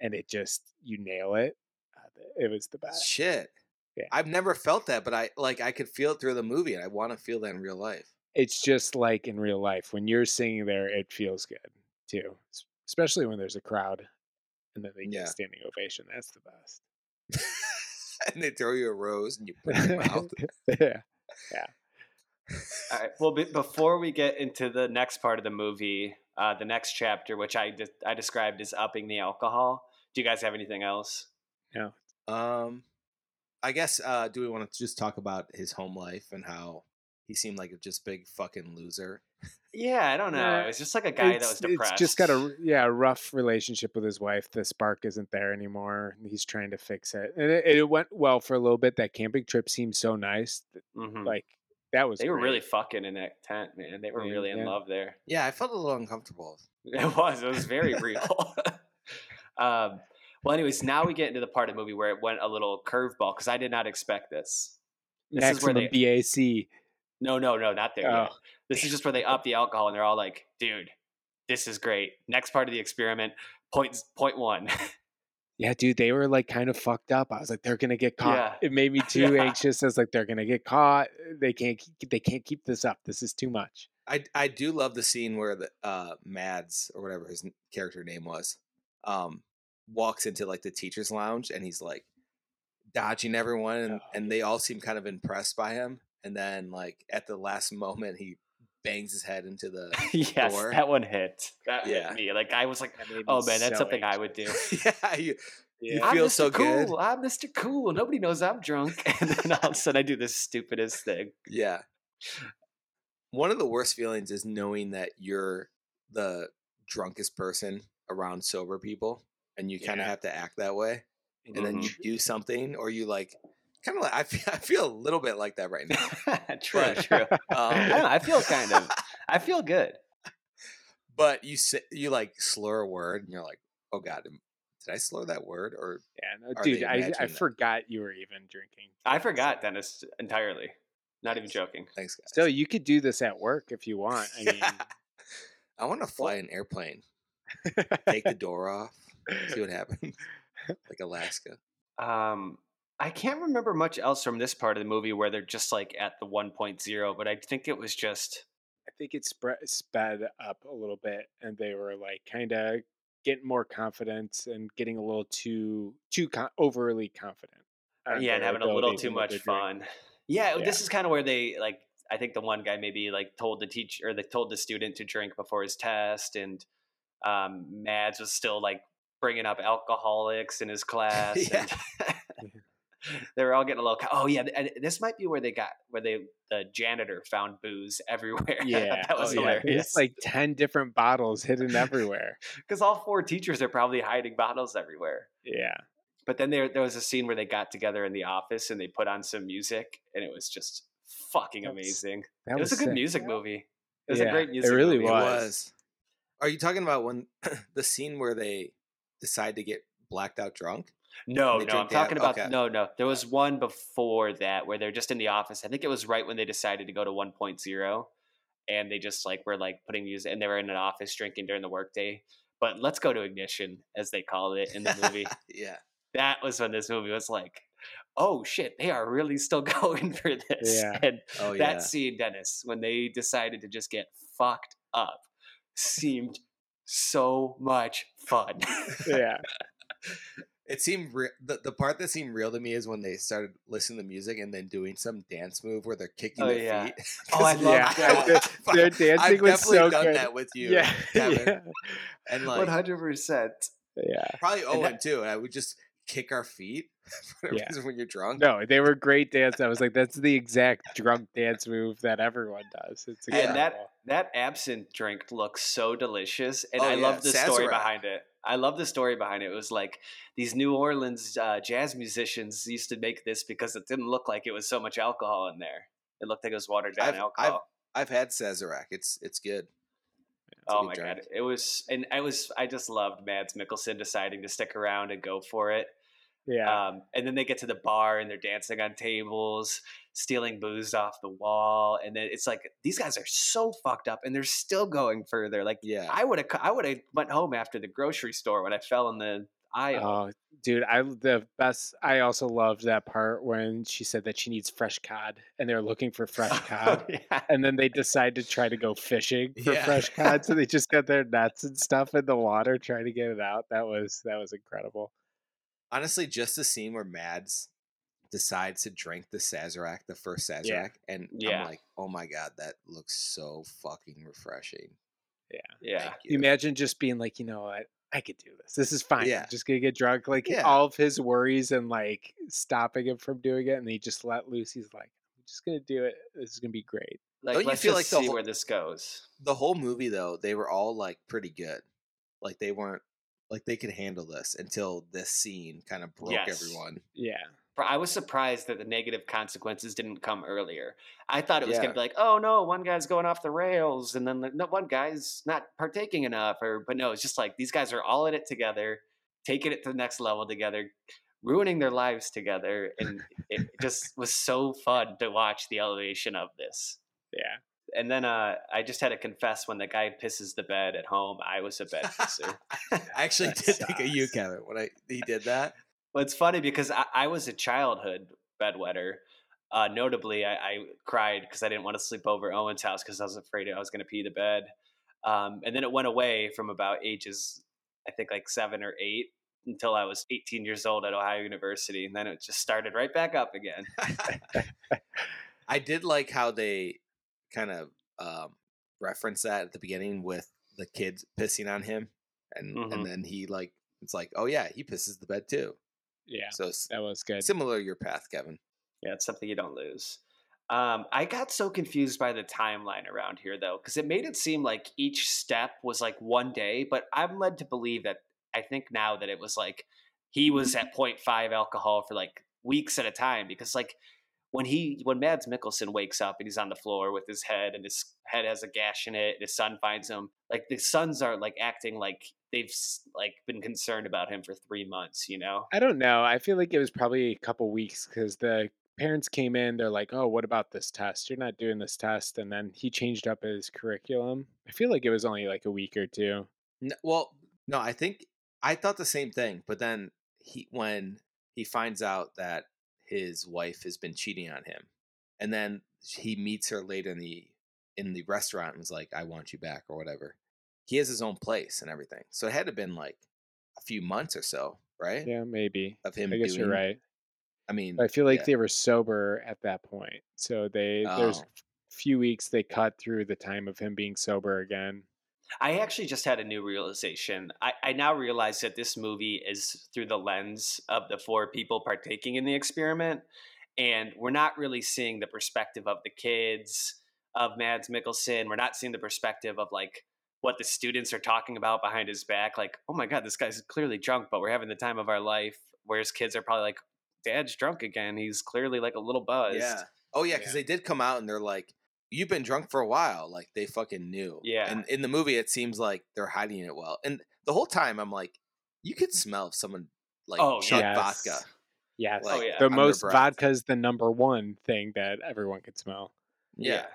and it just you nail it. It was the best shit. Yeah. I've never felt that, but I like I could feel it through the movie, and I want to feel that in real life. It's just like in real life when you're singing there, it feels good too, especially when there's a crowd and then they get yeah. a standing ovation. That's the best. And they throw you a rose and you put it in your mouth. yeah, yeah. All right. Well, be- before we get into the next part of the movie, uh, the next chapter, which I de- I described as upping the alcohol. Do you guys have anything else? No. Um. I guess, uh, do we want to just talk about his home life and how he seemed like a just big fucking loser? Yeah, I don't know. Yeah. It's just like a guy it's, that was depressed. It's just got a yeah a rough relationship with his wife. The spark isn't there anymore. He's trying to fix it. And it, it went well for a little bit. That camping trip seemed so nice. Mm-hmm. Like, that was They great. were really fucking in that tent, man. They were yeah, really in yeah. love there. Yeah, I felt a little uncomfortable. It was. It was very real. um Well, anyways, now we get into the part of the movie where it went a little curveball because I did not expect this. This Maximum is where they, B A C. No, no, no, not there. Oh. This is just where they up the alcohol and they're all like, dude, this is great. Next part of the experiment, point, point one. Yeah, dude, they were like kind of fucked up. I was like, they're going to get caught. Yeah. It made me too yeah. anxious. I was like, they're going to get caught. They can't They can't keep this up. This is too much. I, I do love the scene where the uh, Mads or whatever his character name was. Um, walks into like the teacher's lounge and he's like dodging everyone and, oh. and they all seem kind of impressed by him, and then like at the last moment he bangs his head into the yes door. That one hit that yeah. hit me. Like, I was like, oh man, that's so something anxious. I would do. yeah you, yeah. you feel so cool. good I'm Mister Cool, nobody knows I'm drunk, and then all of a sudden I do this stupidest thing. Yeah one of the worst feelings is knowing that you're the drunkest person around sober people. And you kind of yeah. have to act that way, and mm-hmm. then you do something, or you like, kind of like. I feel, I feel a little bit like that right now. true, but, true. Um, I, don't know, I feel kind of. I feel good, but you say, you like slur a word, and you're like, "Oh God, did I slur that word?" Or yeah, no, dude, I, I forgot you were even drinking. I forgot, Dennis, entirely. Not even joking. Thanks, guys. So you could do this at work if you want. I mean, I want to fly an airplane. Take the door off. See what happens. Like Alaska. Um, I can't remember much else from this part of the movie where they're just like at the one point oh, but I think it was just. I think it spread, sped up a little bit, and they were like kind of getting more confidence and getting a little too too con- overly confident. Yeah, and having a little too much fun. Yeah, yeah, this is kind of where they like. I think the one guy maybe like told the teacher or they told the student to drink before his test, and um, Mads was still like. Bringing up alcoholics in his class. yeah. And they were all getting a little, oh yeah. And this might be where they got, where they, the janitor found booze everywhere. Yeah. That was oh, hilarious. Yeah. It's like ten different bottles hidden everywhere. Cause all four teachers are probably hiding bottles everywhere. Yeah. But then there, there was a scene where they got together in the office and they put on some music, and it was just fucking That's, amazing. That it was, was a good sick. music yeah. movie. It was yeah, a great music movie. It really movie. Was. It was. Are you talking about when the scene where they, decide to get blacked out drunk? No, no, I'm talking out? about okay. no, no. There was one before that where they're just in the office. I think it was right when they decided to go to one point oh, and they just like were like putting music, and they were in an office drinking during the workday. But let's go to ignition, as they called it in the movie. yeah, that was when this movie was like, oh shit, they are really still going for this. Yeah. And oh, yeah. that scene, Dennis, when they decided to just get fucked up, seemed so much fun. Yeah. It seemed re- the, the part that seemed real to me is when they started listening to music and then doing some dance move where they're kicking oh, their yeah. feet. Oh, I love yeah. that. Their dancing I've was so good. I've definitely done that with you, yeah. Kevin. Yeah. And like one hundred percent. Yeah. Probably Owen and that, too. And I would just kick our feet yeah. when you're drunk. No, they were great dance. I was like, that's the exact drunk dance move that everyone does. It's incredible. And that that absinthe drink looks so delicious, and oh, I yeah. love the Sazerac. story behind it. I love the story behind it. It was like these New Orleans uh, jazz musicians used to make this because it didn't look like it was so much alcohol in there. It looked like it was watered down I've, alcohol. I've, I've had Sazerac. It's it's good. It's oh good my drink. God! It was, and I was, I just loved Mads Mikkelsen deciding to stick around and go for it. Yeah. Um, and then they get to the bar and they're dancing on tables, stealing booze off the wall. And then it's like, these guys are so fucked up and they're still going further. Like, yeah, I would have, I would have went home after the grocery store when I fell in the aisle. Oh, dude. I, the best, I also loved that part when she said that she needs fresh cod and they're looking for fresh cod. Oh, yeah. And then they decide to try to go fishing for yeah. fresh cod. So they just got their nuts and stuff in the water, trying to get it out. That was, that was incredible. Honestly, just the scene where Mads decides to drink the Sazerac, the first Sazerac, yeah. and yeah. I'm like, oh my God, that looks so fucking refreshing. Yeah. Yeah. Thank you. Imagine just being like, you know what? I could do this. This is fine. Yeah. I'm just going to get drunk. Like yeah. all of his worries and like stopping him from doing it. And they just let loose. He's like, I'm just going to do it. This is going to be great. Like, Don't let's you feel just like the see whole, where this goes. The whole movie, though, they were all like pretty good. Like they weren't. Like they could handle this until this scene kind of broke yes. everyone. Yeah. I was surprised that the negative consequences didn't come earlier. I thought it was yeah. going to be like, oh no, one guy's going off the rails. And then the, no, one guy's not partaking enough. Or, but no, it's just like these guys are all in it together, taking it to the next level together, ruining their lives together. And it just was so fun to watch the elevation of this. Yeah. And then uh, I just had to confess when the guy pisses the bed at home, I was a bed pisser. I actually that did sucks. think of you, Kevin, when I, he did that. Well, it's funny because I, I was a childhood bedwetter. Uh, notably, I, I cried because I didn't want to sleep over Owen's house because I was afraid I was going to pee the bed. Um, and then it went away from about ages, I think like seven or eight, until I was eighteen years old at Ohio University. And then it just started right back up again. I did like how they kind of um, reference that at the beginning with the kids pissing on him, and mm-hmm. and then he like it's like, oh yeah, he pisses the bed too. Yeah, so that was good. Similar to your path, Kevin. Yeah, it's something you don't lose. Um, I got so confused by the timeline around here though, because it made it seem like each step was like one day, but I'm led to believe that I think now that it was like he was at point five alcohol for like weeks at a time, because like. When he, when Mads Mikkelsen wakes up and he's on the floor with his head and his head has a gash in it, and his son finds him. Like the sons are like acting like they've like been concerned about him for three months. You know, I don't know. I feel like it was probably a couple weeks because the parents came in. They're like, "Oh, what about this test? You're not doing this test." And then he changed up his curriculum. I feel like it was only like a week or two. No, well, no, I think I thought the same thing. But then he, when he finds out that his wife has been cheating on him, and then he meets her later in the in the restaurant and was like, I want you back or whatever. He has his own place and everything, so it had to have been like a few months or so, right? Yeah, maybe of him I guess doing, you're right. I mean, I feel like yeah. they were sober at that point, so they oh. there's a few weeks they cut through the time of him being sober again. I actually just had a new realization. I, I now realize that this movie is through the lens of the four people partaking in the experiment. And we're not really seeing the perspective of the kids, of Mads Mikkelsen. We're not seeing the perspective of like what the students are talking about behind his back. Like, oh my God, this guy's clearly drunk, but we're having the time of our life. Whereas kids are probably like, Dad's drunk again. He's clearly like a little buzzed. Yeah. Oh yeah, because yeah. they did come out and they're like, you've been drunk for a while. Like they fucking knew. Yeah. And in the movie, it seems like they're hiding it well. And the whole time I'm like, you could smell someone like oh, chug yes. vodka. Yes. Like, oh, yeah. The most vodka is the number one thing that everyone could smell. Yeah. yeah.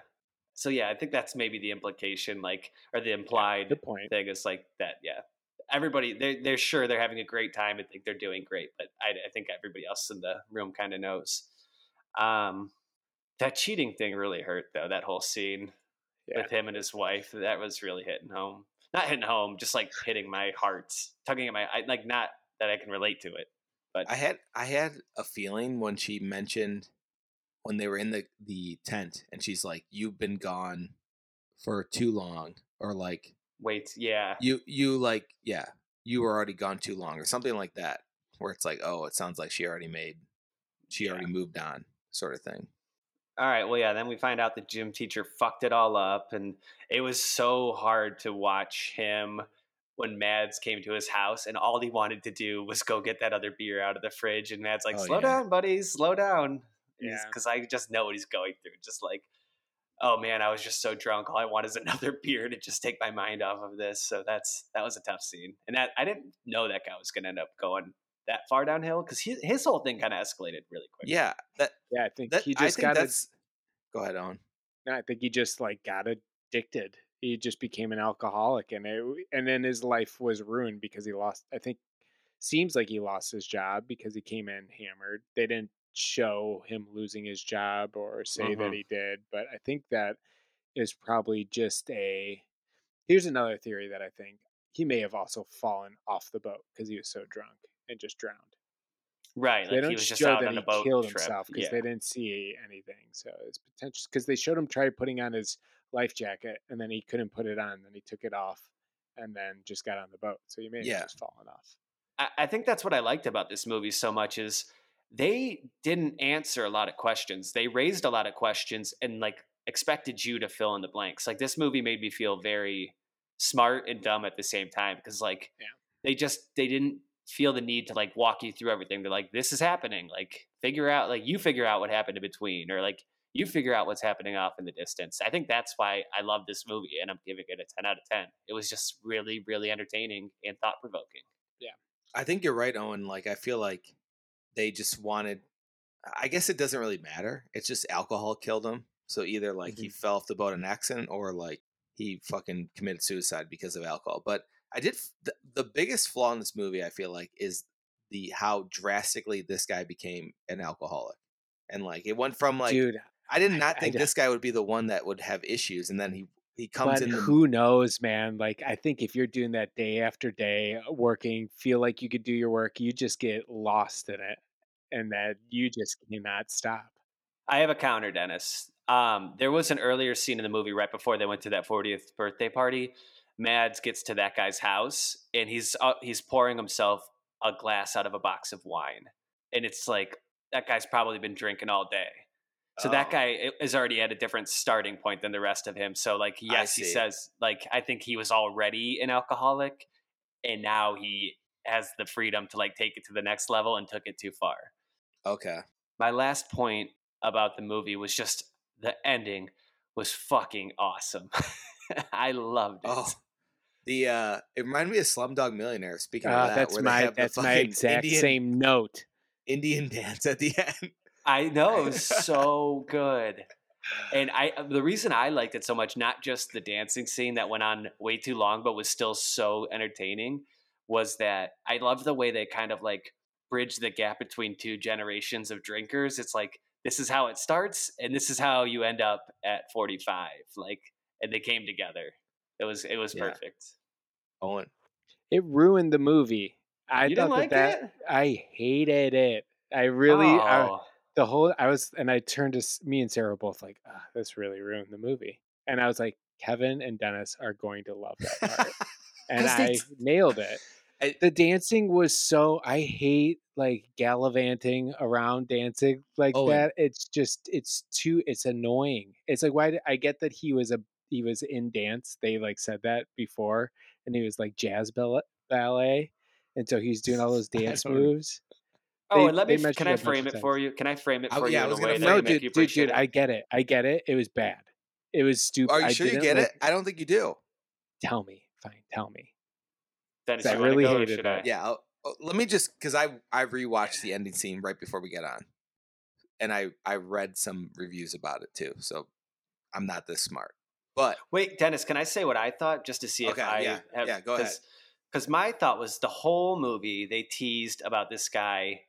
So yeah, I think that's maybe the implication, like, or the implied yeah, thing is like that. Yeah. everybody, they're, they're sure they're having a great time and think they're doing great, but I, I think everybody else in the room kind of knows. Um, that cheating thing really hurt, though, that whole scene yeah. with him and his wife. That was really hitting home. Not hitting home, just like hitting my heart, tugging at my, I, like not that I can relate to it. But I had I had a feeling when she mentioned when they were in the, the tent and she's like, you've been gone for too long, or like, wait, yeah, you you like, yeah, you were already gone too long, or something like that, where it's like, oh, it sounds like she already made, she yeah. already moved on, sort of thing. All right, well, yeah, then we find out the gym teacher fucked it all up, and it was so hard to watch him when Mads came to his house, and all he wanted to do was go get that other beer out of the fridge, and Mads like, oh, slow yeah. down, buddy, slow down, because yeah. I just know what he's going through, just like, oh man, I was just so drunk. All I want is another beer to just take my mind off of this. So that's, that was a tough scene. And that, I didn't know that guy was going to end up going that far downhill, because his whole thing kind of escalated really quick. Yeah. That, yeah. I think that, he just got it. Go ahead, Owen. No, I think he just like got addicted. He just became an alcoholic, and it, and then his life was ruined because he lost, I think seems like he lost his job because he came in hammered. They didn't show him losing his job or say uh-huh. that he did, but I think that is probably just a, here's another theory that I think he may have also fallen off the boat because he was so drunk and just drowned, right? So like they don't he was show just out that on he boat killed trip. Himself because yeah. they didn't see anything, so it's potential, because they showed him try putting on his life jacket and then he couldn't put it on, then he took it off and then just got on the boat, so he may have yeah. just fallen off. I-, I think that's what I liked about this movie so much is they didn't answer a lot of questions. They raised a lot of questions and like expected you to fill in the blanks. Like this movie made me feel very smart and dumb at the same time. Cause like yeah. they just, they didn't feel the need to like walk you through everything. They're like, this is happening. Like figure out, like you figure out what happened in between, or like you figure out what's happening off in the distance. I think that's why I love this movie, and I'm giving it a ten out of ten. It was just really, really entertaining and thought provoking. Yeah. I think you're right, Owen. Like, I feel like, they just wanted, I guess it doesn't really matter. It's just alcohol killed him. So either like mm-hmm. he fell off the boat in an accident, or like he fucking committed suicide because of alcohol. But I did, the, the biggest flaw in this movie, I feel like, is the, how drastically this guy became an alcoholic. And like, it went from like, dude, I did not I, think I this guy would be the one that would have issues. And then he, he comes but in. The- who knows, man? Like, I think if you're doing that day after day working, feel like you could do your work, you just get lost in it. And that you just cannot stop. I have a counter, Dennis. Um, there was an earlier scene in the movie right before they went to that fortieth birthday party. Mads gets to that guy's house, and he's uh, he's pouring himself a glass out of a box of wine. And it's like, that guy's probably been drinking all day. So oh. that guy is already at a different starting point than the rest of him. So like, yes, he says, like, I think he was already an alcoholic, and now he has the freedom to like take it to the next level and took it too far. Okay. My last point about the movie was just the ending was fucking awesome. I loved it. Oh, the uh, it reminded me of Slumdog Millionaire. Speaking uh, of that, that's where my, they have that's the my exact Indian, same note. Indian dance at the end. I know, it was so good. And I, the reason I liked it so much, not just the dancing scene that went on way too long, but was still so entertaining, was that I loved the way they kind of like bridge the gap between two generations of drinkers. It's like, this is how it starts, and this is how you end up at forty-five. Like, and they came together. It was it was yeah. perfect. Owen, it ruined the movie. I you thought didn't like that, that I hated it. I really oh. I, the whole I was and I turned to me and Sarah both like, ah, this really ruined the movie. And I was like, Kevin and Dennis are going to love that part, and I t- nailed it. I, the dancing was so, I hate like gallivanting around dancing like oh, that. It's just, it's too, it's annoying. It's like, why did, I get that he was a, he was in dance. They like said that before, and he was like jazz ballet. And so he's doing all those dance moves. They, oh, and let me, can I frame it for you? Can I frame it for oh, you? Yeah, in I was going to no, dude, you dude, dude, it. I get it. I get it. It was bad. It was stupid. Are you I sure you get like, it? I don't think you do. Tell me. Fine. Tell me. Dennis, I really hated it. Yeah, I'll, let me just, because I I rewatched the ending scene right before we get on, and I I read some reviews about it too. So I'm not this smart. But wait, Dennis, can I say what I thought just to see okay, if I yeah, have? Yeah, go ahead. Because my thought was the whole movie, they teased about this guy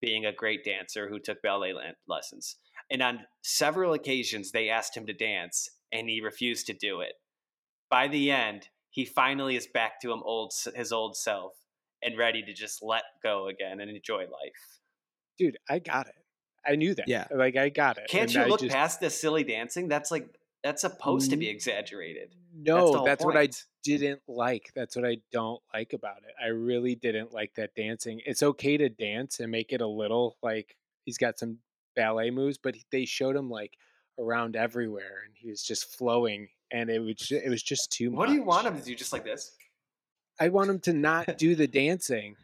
being a great dancer who took ballet lessons. And on several occasions, they asked him to dance, and he refused to do it. By the end, he finally is back to him old his old self and ready to just let go again and enjoy life. Dude, I got it. I knew that. Yeah. Like, I got it. Can't and you I look just... past the silly dancing? That's like... That's supposed to be exaggerated. No, that's, that's what I didn't like. That's what I don't like about it. I really didn't like that dancing. It's okay to dance and make it a little like he's got some ballet moves, but they showed him like around everywhere and he was just flowing and it was just, it was just too much. What do you want him to do? Just like this? I want him to not do the dancing.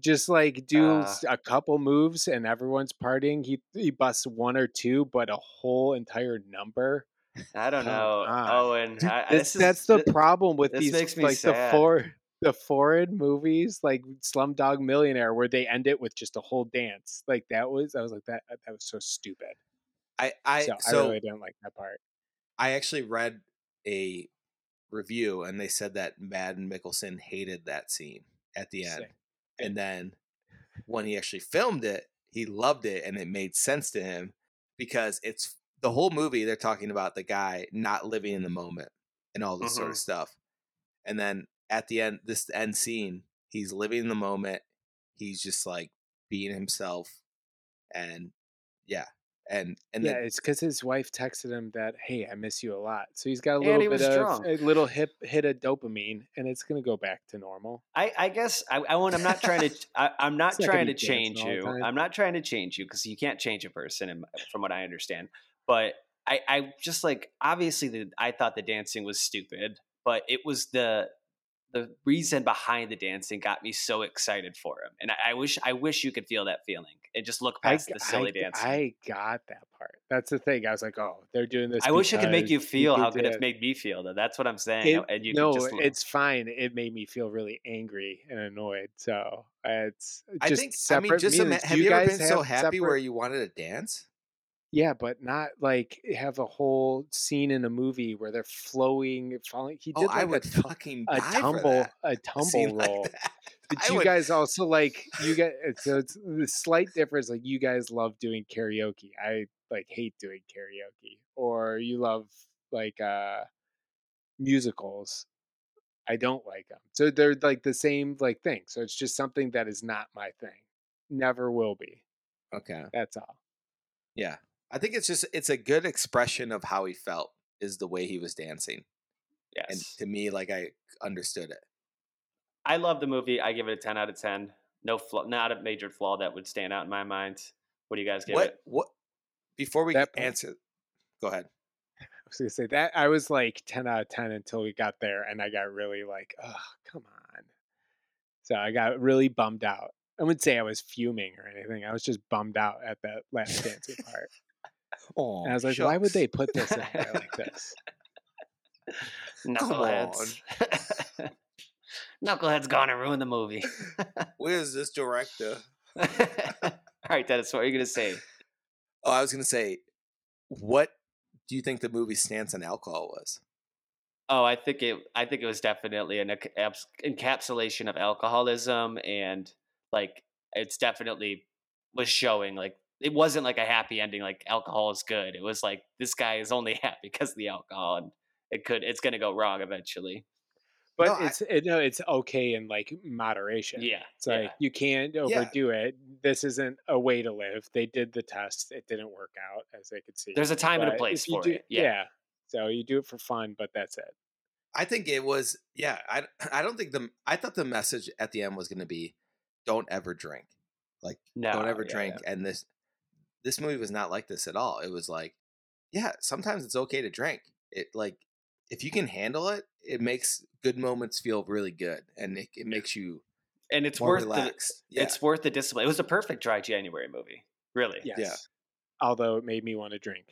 Just like do uh, a couple moves and everyone's partying. He he busts one or two, but a whole entire number. I don't know, oh, Owen. I, this, this is, that's the this, problem with these, like sad. the four, the foreign movies, like Slumdog Millionaire, where they end it with just a whole dance. Like that was, I was like that. That was so stupid. I, I, so, so I really didn't like that part. I actually read a review, and they said that Mads Mikkelsen hated that scene at the end, Sick. and then when he actually filmed it, he loved it, and it made sense to him because it's. The whole movie, they're talking about the guy not living in the moment and all this mm-hmm. sort of stuff. And then at the end, this end scene, he's living in the moment. He's just like being himself. And yeah. And, and yeah, then, it's because his wife texted him that, hey, I miss you a lot. So he's got a little bit of a little hip hit of dopamine and it's going to go back to normal. I, I guess I, I won't, I'm not trying to, I, I'm not trying to change you. I'm not trying to change you because you can't change a person from what I understand. But I, I just like, obviously, the, I thought the dancing was stupid, but it was the the reason behind the dancing got me so excited for him. And I, I wish I wish you could feel that feeling and just look past I, the silly I, dancing. I got that part. That's the thing. I was like, oh, they're doing this. I wish it could make you feel how good it made me feel, though. That's what I'm saying. It, and you no, just it's fine. It made me feel really angry and annoyed. So it's just I think, separate. I mean, just ima- have you, you ever been so happy separate- where you wanted to dance? Yeah, but not like have a whole scene in a movie where they're flowing, falling. He did oh, like I would a, fucking a tumble, a tumble a roll. Like but I you would... guys also like you guys. So it's the slight difference. Like you guys love doing karaoke. I like hate doing karaoke, or you love like uh, musicals. I don't like them. So they're like the same like thing. So it's just something that is not my thing. Never will be. Okay, that's all. Yeah. I think it's just, it's a good expression of how he felt is the way he was dancing. Yes. And to me, like I understood it. I love the movie. I give it a ten out of ten. No flaw, not a major flaw that would stand out in my mind. What do you guys give what, it? What, before we that answer, point, go ahead. I was going to say that I was like ten out of ten until we got there and I got really like, oh, come on. So I got really bummed out. I wouldn't say I was fuming or anything. I was just bummed out at that last dancing part. Oh, I was like, shucks. Why would they put this in there like this? Knuckleheads. Knuckleheads gone and ruined the movie. Where's this director? All right, Dennis, what are you going to say? Oh, I was going to say, what do you think the movie's stance on alcohol was? Oh, I think it, I think it was definitely an encapsulation of alcoholism and like, it's definitely was showing like, it wasn't like a happy ending, like alcohol is good. It was like, this guy is only happy because of the alcohol and it could, it's going to go wrong eventually. But no, it's, I, it, no, it's okay in like moderation. Yeah. It's like, yeah. you can't overdo yeah. it. This isn't a way to live. They did the test. It didn't work out as they could see. There's a time but and a place for do, it. Yeah. yeah. So you do it for fun, but that's it. I think it was, yeah. I, I don't think the, I thought the message at the end was going to be don't ever drink. Like no, don't ever yeah, drink. Yeah. And this, This movie was not like this at all. It was like, yeah, sometimes it's okay to drink. It like, if you can handle it, it makes good moments feel really good, and it, it makes you and it's more worth relaxed. The, yeah. It's worth the discipline. It was a perfect Dry January movie, really. Yes. Yeah. Although it made me want to drink.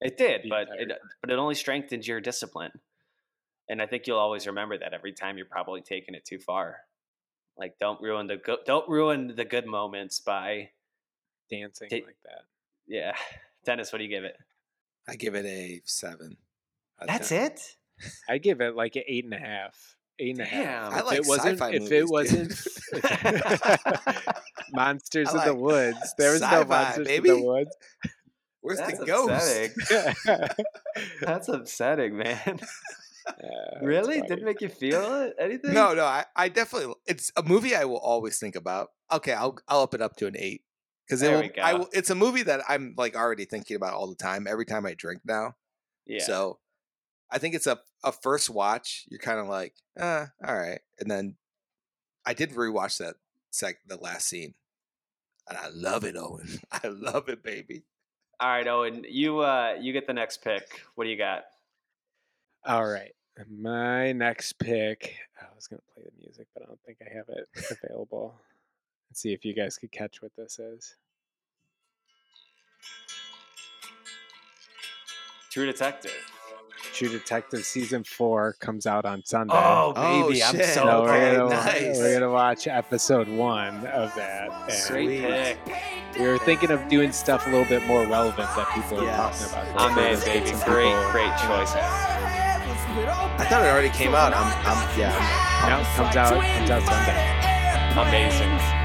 It did, but it, but it only strengthens your discipline, and I think you'll always remember that every time you're probably taking it too far. Like, don't ruin the go- don't ruin the good moments by. Dancing T- like that. Yeah. Dennis, what do you give it? I give it a seven. That's ten. It? I give it like an eight and a half. eight and a half. Damn, I like sci-fi movies. If it wasn't, if it wasn't Monsters like in the Woods, there was no Monsters baby. in the Woods. Where's That's the ghost? Upsetting. That's upsetting, man. Yeah, really? Didn't make you feel anything? No, no. I, I definitely. It's a movie I will always think about. Okay, I'll I'll up it up to an eight because it it's a movie that I'm like already thinking about all the time. Every time I drink now, yeah. So I think it's a a first watch. You're kind of like, ah, all right. And then I did rewatch that sec the last scene, and I love it, Owen. I love it, baby. All right, Owen. You uh, you get the next pick. What do you got? All right. My next pick, I was going to play the music, but I don't think I have it available. Let's see if you guys could catch what this is. True Detective. True Detective Season four comes out on Sunday. Oh, baby. Oh, I'm so no, we're gonna, nice. We're going to watch Episode one of that. Sweet pick. We were thinking of doing stuff a little bit more relevant that people yes. are talking about. I'm in, baby. Great, people, great choice. I thought it already came out. I'm, I'm yeah. No, it comes out, comes out Sunday. Amazing.